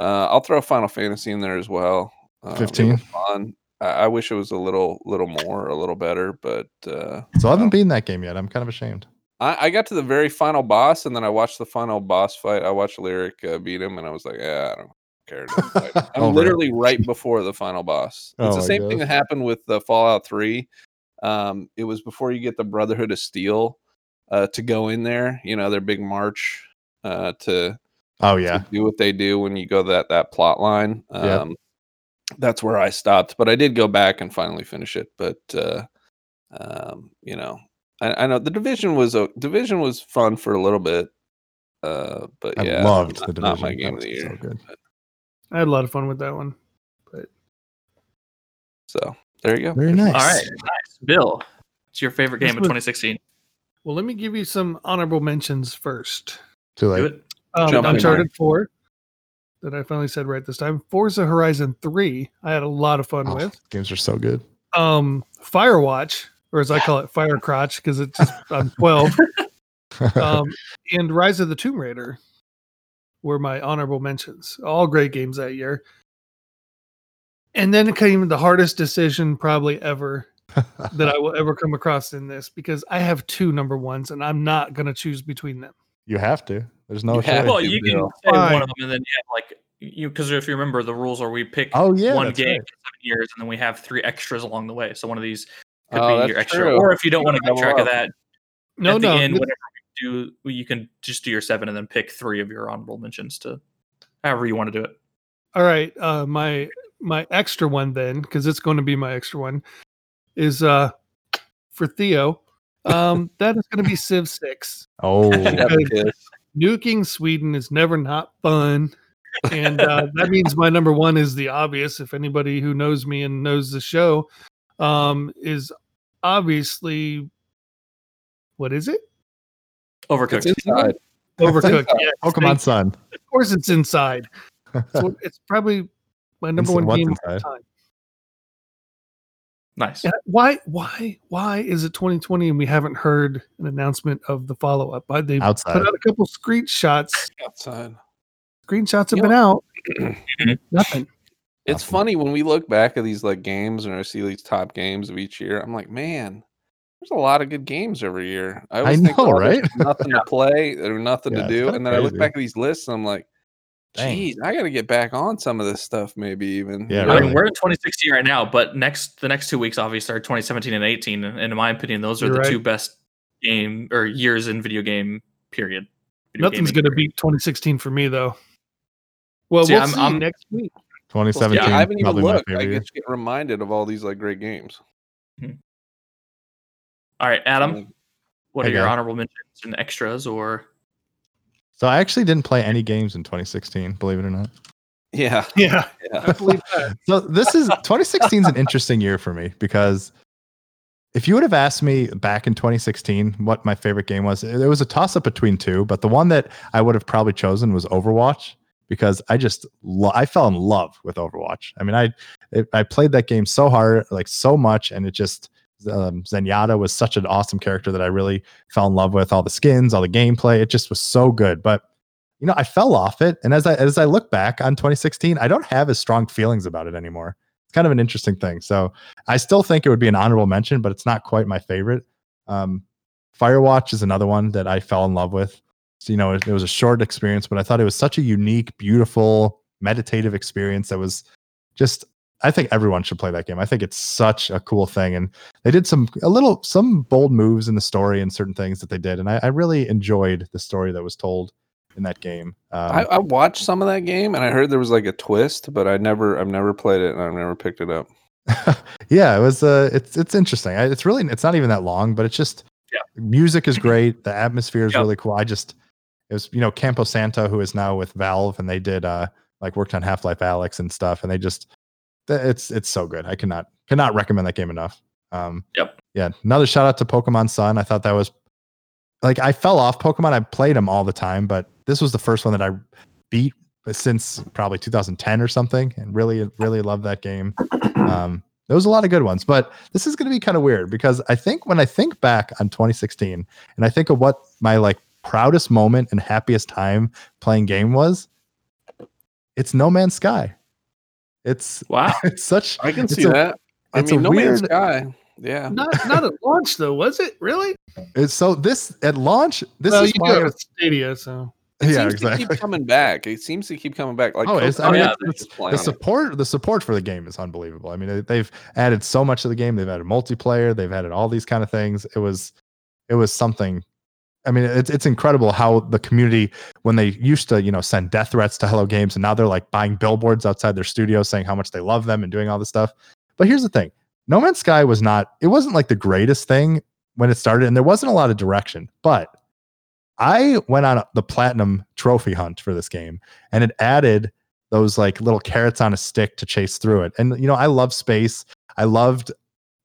I'll throw Final Fantasy in there as well. 15. Fun. I wish it was a little more, a little better, but so I haven't beaten that game yet. I'm kind of ashamed. I got to the very final boss, and then I watched the final boss fight. I watched Lyric beat him, and I was like, yeah, I don't care. I'm literally right before the final boss. It's the same thing that happened with Fallout 3. It was before you get the Brotherhood of Steel. To go in there, you know, their big march to do what they do when you go that plot line. That's where I stopped, but I did go back and finally finish it. But you know, I know the Division was fun for a little bit, but I loved the Division. Not my game of the year. So good. I had a lot of fun with that one. But so there you go. Very nice. All right, nice. Bill, what's your favorite game of 2016? Well, let me give you some honorable mentions first. Too late. Uncharted 4, that I finally said right this time. Forza Horizon 3, I had a lot of fun with. Games are so good. Firewatch, or as I call it, Firecrotch, because it's just I'm 12. And Rise of the Tomb Raider were my honorable mentions. All great games that year. And then came the hardest decision probably ever. that I will ever come across in this, because I have 2 number ones and I'm not going to choose between them. You have to. There's no choice. Well, you can say one of them, and then you have like you, because if you remember, the rules are we pick one game in 7 years, and then we have 3 extras along the way. So one of these could be your extra, or if you don't want to keep track of that, at the end, whatever you do, you can just do your 7 and then pick 3 of your honorable mentions to however you want to do it. All right, my extra one then, because it's going to be my extra one. Is for Theo. That is going to be Civ 6. Oh, nuking Sweden is never not fun, and that means my number 1 is the obvious. If anybody who knows me and knows the show, is obviously what is it? Overcooked. It's inside. Overcooked. Yes. Oh, come on, son. Of course, it's inside. So it's probably my number 1 game inside. Of all time. Nice. And why is it 2020 and we haven't heard an announcement of the follow-up? They put out a couple screenshots. Outside. Screenshots have been out. Nothing. It's funny when we look back at these like games and I see these top games of each year. I'm like, man, there's a lot of good games every year. I always think, right? Nothing to play or nothing to do, and then crazy. I look back at these lists and I'm like. Jeez, I got to get back on some of this stuff, maybe even. Yeah, really. I mean, we're in 2016 right now, but the next 2 weeks obviously are 2017 and 18, and in my opinion, those are the 2 best game or years in video game period. Nothing's going to beat 2016 for me though. Well, so, yeah, we'll see I'm next week. 2017. Yeah, I haven't even looked. I just get reminded of all these like great games. Mm-hmm. All right, Adam, what are your honorable mentions and extras? Or so I actually didn't play any games in 2016, believe it or not. Yeah. I believe that. So this is 2016 is an interesting year for me because if you would have asked me back in 2016 what my favorite game was, it was a toss-up between two, but the one that I would have probably chosen was Overwatch. Because I just I fell in love with Overwatch. I mean, I played that game so hard, like so much, and it just Zenyatta was such an awesome character that I really fell in love with all the skins, all the gameplay. It just was so good. But you know, I fell off it, and as I look back on 2016, I don't have as strong feelings about it anymore. It's kind of an interesting thing. So I still think it would be an honorable mention, but it's not quite my favorite. Firewatch is another one that I fell in love with. So, you know, it was a short experience, but I thought it was such a unique, beautiful, meditative experience that was just, I think everyone should play that game. I think it's such a cool thing. And they did some bold moves in the story and certain things that they did. And I really enjoyed the story that was told in that game. I watched some of that game and I heard there was like a twist, but I've never played it and I've never picked it up. Yeah, it was, it's interesting. It's not even that long, but it's just, music is great. The atmosphere is really cool. It was, you know, Campo Santo, who is now with Valve, and they did worked on Half-Life Alyx and stuff, and they just it's so good. I cannot recommend that game enough. Yeah. Another shout out to Pokemon Sun. I thought that was like I fell off Pokemon. I played them all the time, but this was the first one that I beat since probably 2010 or something, and really loved that game. There was a lot of good ones, but this is going to be kind of weird because I think when I think back on 2016 and I think of what my like proudest moment and happiest time playing game was, it's No Man's Sky. No Man's Sky. Yeah. Not at launch though, was it? Really? This is why I was Stadia, so it seems to keep coming back. Like, the support for the game is unbelievable. I mean, they've added so much to the game. They've added multiplayer, they've added all these kind of things. It was something. I mean, it's incredible how the community, when they used to, you know, send death threats to Hello Games, and now they're like buying billboards outside their studios saying how much they love them and doing all this stuff. But here's the thing. No Man's Sky wasn't like the greatest thing when it started, and there wasn't a lot of direction. But I went on the platinum trophy hunt for this game, and it added those like little carrots on a stick to chase through it. And, you know, I love space. I loved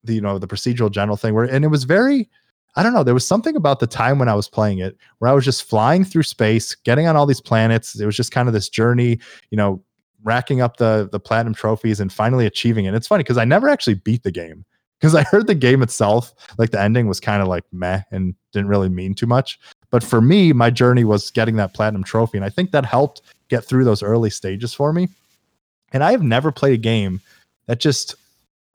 the, you know, the procedural general thing and it was very, I don't know. There was something about the time when I was playing it where I was just flying through space, getting on all these planets. It was just kind of this journey, you know, racking up the platinum trophies and finally achieving it. And it's funny because I never actually beat the game because I heard the game itself, like the ending was kind of like meh and didn't really mean too much. But for me, my journey was getting that platinum trophy. And I think that helped get through those early stages for me. And I have never played a game that just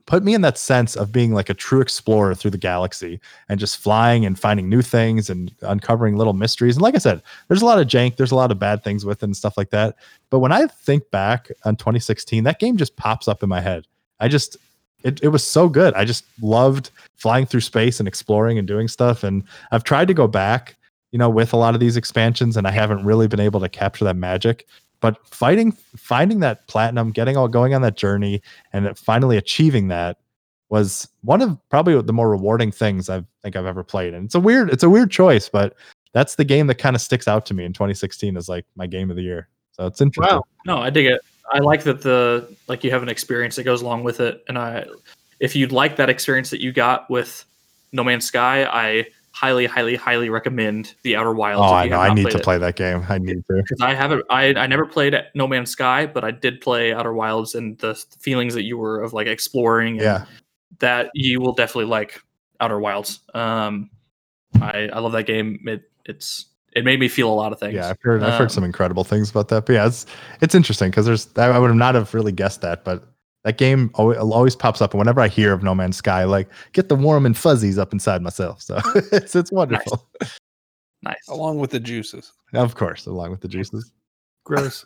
put me in that sense of being like a true explorer through the galaxy and just flying and finding new things and uncovering little mysteries. And like I said, there's a lot of jank, there's a lot of bad things with it and stuff like that. But when I think back on 2016, that game just pops up in my head. It was so good. I just loved flying through space and exploring and doing stuff. And I've tried to go back, you know, with a lot of these expansions, and I haven't really been able to capture that magic. But finding that platinum, going on that journey, and finally achieving that was one of probably the more rewarding things I think I've ever played. And it's a weird choice, but that's the game that kind of sticks out to me in 2016 as like my game of the year. So it's interesting. Wow, no, I dig it. I like that you have an experience that goes along with it. And if you'd like that experience that you got with No Man's Sky, I highly, highly, highly recommend The Outer Wilds. Oh, I know. I need to play that game. I need to. Because I haven't. I never played No Man's Sky, but I did play Outer Wilds, and the feelings that you were of like exploring. And that you will definitely like Outer Wilds. I love that game. It made me feel a lot of things. Yeah, I've heard some incredible things about that. But yeah, it's interesting because I would not have really guessed that, but that game always pops up, and whenever I hear of No Man's Sky, like get the warm and fuzzies up inside myself. So it's wonderful. Nice. Along with the juices. Of course, along with the juices. Gross.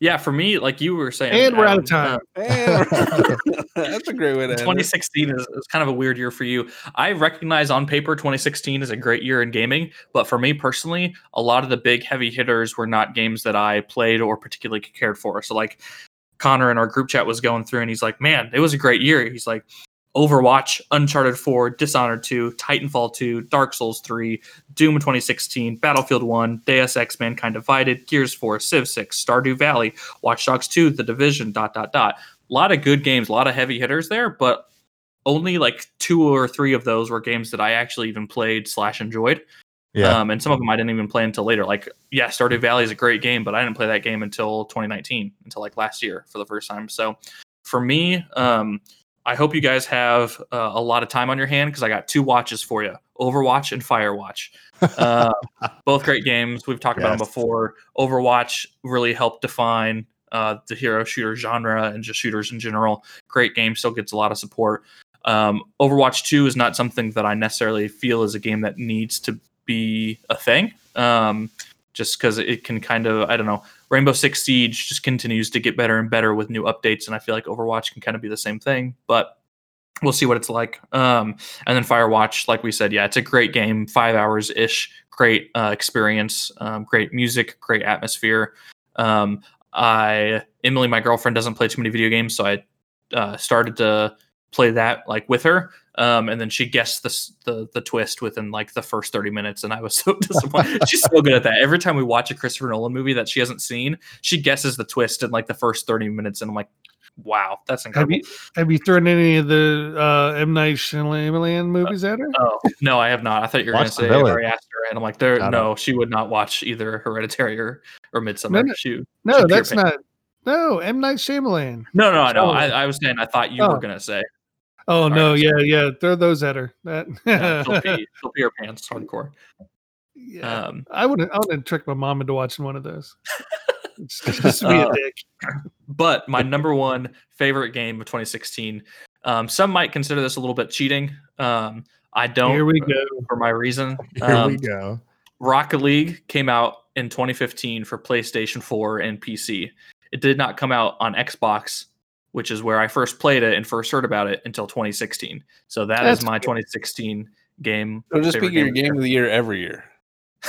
Yeah, for me, like you were saying, and we're out of time. That's a great way to end. 2016 is kind of a weird year for you. I recognize on paper 2016 is a great year in gaming, but for me personally, a lot of the big heavy hitters were not games that I played or particularly cared for. So like Connor in our group chat was going through and he's like, man, it was a great year. He's like, Overwatch, Uncharted 4, Dishonored 2, Titanfall 2, Dark Souls 3, Doom 2016, Battlefield 1, Deus Ex Mankind Divided, Gears 4, Civ 6, Stardew Valley, Watch Dogs 2, The Division, . A lot of good games, a lot of heavy hitters there, but only like 2 or 3 of those were games that I actually even played / enjoyed. Yeah. And some of them I didn't even play until later. Like, yeah, Stardew Valley is a great game, but I didn't play that game until 2019, until like last year for the first time. So for me, I hope you guys have a lot of time on your hand because I got 2 watches for you, Overwatch and Firewatch. Both great games. We've talked about them before. Overwatch really helped define the hero shooter genre and just shooters in general. Great game, still gets a lot of support. Overwatch 2 is not something that I necessarily feel is a game that needs to be a thing, just because it can kind of, I don't know, Rainbow Six Siege just continues to get better and better with new updates, and I feel like Overwatch can kind of be the same thing, but we'll see what it's like. And then Firewatch, like we said, yeah, it's a great game, 5 hours-ish, great experience, great music, great atmosphere. Emily, my girlfriend, doesn't play too many video games, so I started to play that like with her, and then she guessed the twist within like the first 30 minutes, and I was so disappointed. She's so good at that. Every time we watch a Christopher Nolan movie that she hasn't seen, she guesses the twist in like the first 30 minutes, and I'm like, wow, that's incredible. Have you thrown any of the M. Night Shyamalan movies at her? Oh, no, I have not. I thought you were going to say Ari Aster, and I'm like, she would not watch either Hereditary or Midsommar. No, that's not. No, M. Night Shyamalan. No, I know. I was saying I thought you were going to say. Oh, sorry, no, yeah. Throw those at her. Yeah, she'll pee her pants hardcore. Yeah. I wouldn't trick my mom into watching one of those. Just to be a dick. But my number one favorite game of 2016, some might consider this a little bit cheating. I don't. Here we go. For my reason. Here we go. Rocket League came out in 2015 for PlayStation 4 and PC. It did not come out on Xbox, which is where I first played it and first heard about it, until 2016. So that's my 2016 game. It'll just be your game of the year every year.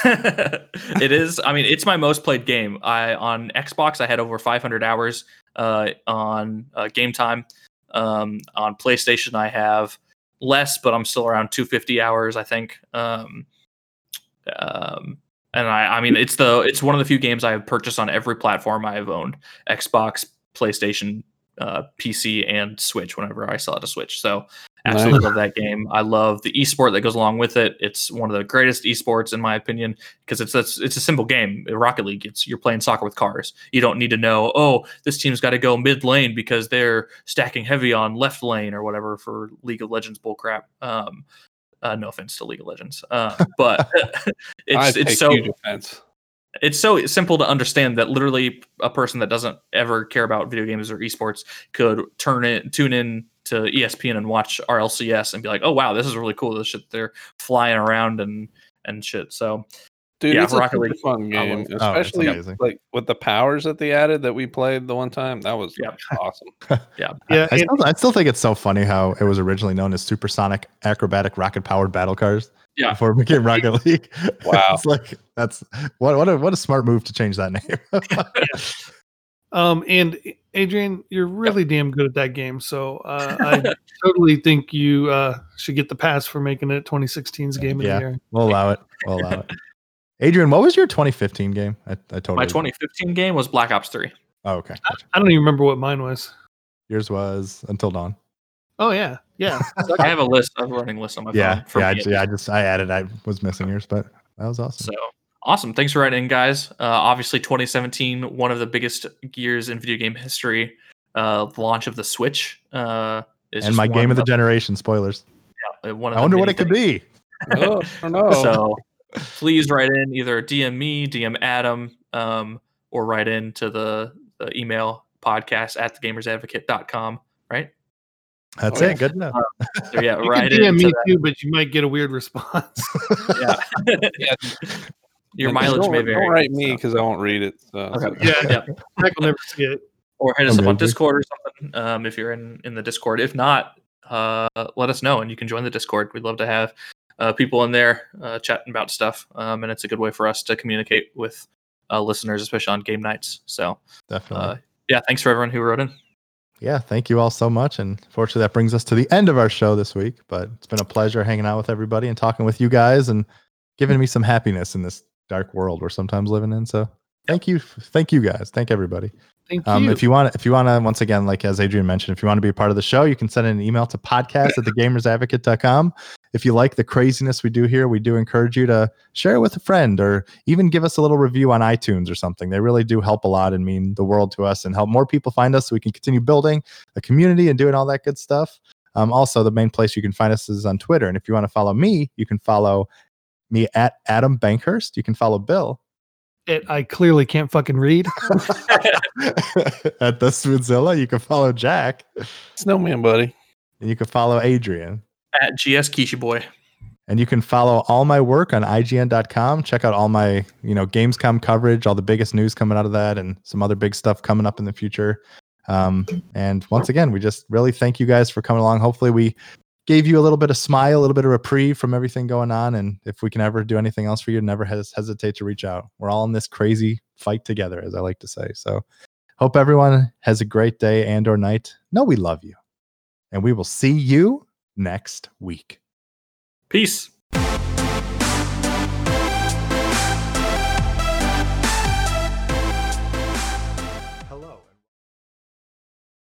It is. I mean, it's my most played game. On Xbox, I had over 500 hours on game time. On PlayStation, I have less, but I'm still around 250 hours, I think. And I mean, it's one of the few games I have purchased on every platform I have owned: Xbox, PlayStation, PC, and Switch. Whenever I saw it, a Switch, so absolutely love that game. I love the esport that goes along with it. It's one of the greatest esports in my opinion because it's a simple game. In Rocket League, you're playing soccer with cars. You don't need to know, oh, this team's got to go mid lane because they're stacking heavy on left lane or whatever for League of Legends bullcrap. No offense to League of Legends, but it's so simple to understand that literally a person that doesn't ever care about video games or esports could tune in to ESPN and watch RLCS and be like, oh wow, this is really cool. This shit, they're flying around and shit. So, dude, yeah, it's Rocket League, fun game, especially like with the powers that they added that we played the one time. That was awesome. Yeah. I still think it's so funny how it was originally known as Supersonic Acrobatic Rocket-Powered Battle Cars. Yeah. Before it became Rocket League. Wow. It's like that's what a smart move to change that name. And Adrian, you're really damn good at that game, so I totally think you should get the pass for making it 2016's game of the year. We'll allow it. Adrian, what was your 2015 game? My 2015 game was Black Ops 3. Oh, okay. I don't even remember what mine was. Yours was Until Dawn. Oh, yeah. Yeah. I have a running list on my phone. I added. I was missing yours, but that was awesome. So awesome. Thanks for writing in, guys. Obviously, 2017, one of the biggest years in video game history. The launch of the Switch. And my game of the generation, spoilers. Yeah, I wonder what it could be. Oh, I don't know. So please write in, either DM me, DM Adam, or write in to the email podcast@thegamersadvocate.com. Right? That's it. Good enough. So yeah, write in. DM me too, but you might get a weird response. Yeah. Your mileage may vary. Don't write me because I won't read it. So. Okay. Yeah. I'll never see it. Or hit us up on Discord or something if you're in the Discord. If not, let us know, and you can join the Discord. We'd love to have people in there chatting about stuff, and it's a good way for us to communicate with listeners, especially on game nights. So definitely. Thanks for everyone who wrote in. Yeah, thank you all so much. And fortunately, that brings us to the end of our show this week. But it's been a pleasure hanging out with everybody and talking with you guys and giving me some happiness in this dark world we're sometimes living in. So thank you guys. Thank everybody. Thank you. If you want to, once again, like as Adrian mentioned, if you want to be a part of the show, you can send in an email to podcast@thegamersadvocate.com. If you like the craziness we do here, we do encourage you to share it with a friend or even give us a little review on iTunes or something. They really do help a lot and mean the world to us and help more people find us so we can continue building a community and doing all that good stuff. Also, the main place you can find us is on Twitter. And if you want to follow me, you can follow me at Adam Bankhurst. You can follow Bill. I clearly can't fucking read. At the Smoothzilla, you can follow Jack. Snowman buddy. And you can follow Adrian. At GS Kishi Boy. And you can follow all my work on IGN.com. Check out all my, Gamescom coverage, all the biggest news coming out of that, and some other big stuff coming up in the future. And once again, we just really thank you guys for coming along. Hopefully we gave you a little bit of smile, a little bit of reprieve from everything going on. And if we can ever do anything else for you, never hesitate to reach out. We're all in this crazy fight together, as I like to say. So hope everyone has a great day and or night. No, we love you. And we will see you next week. Peace.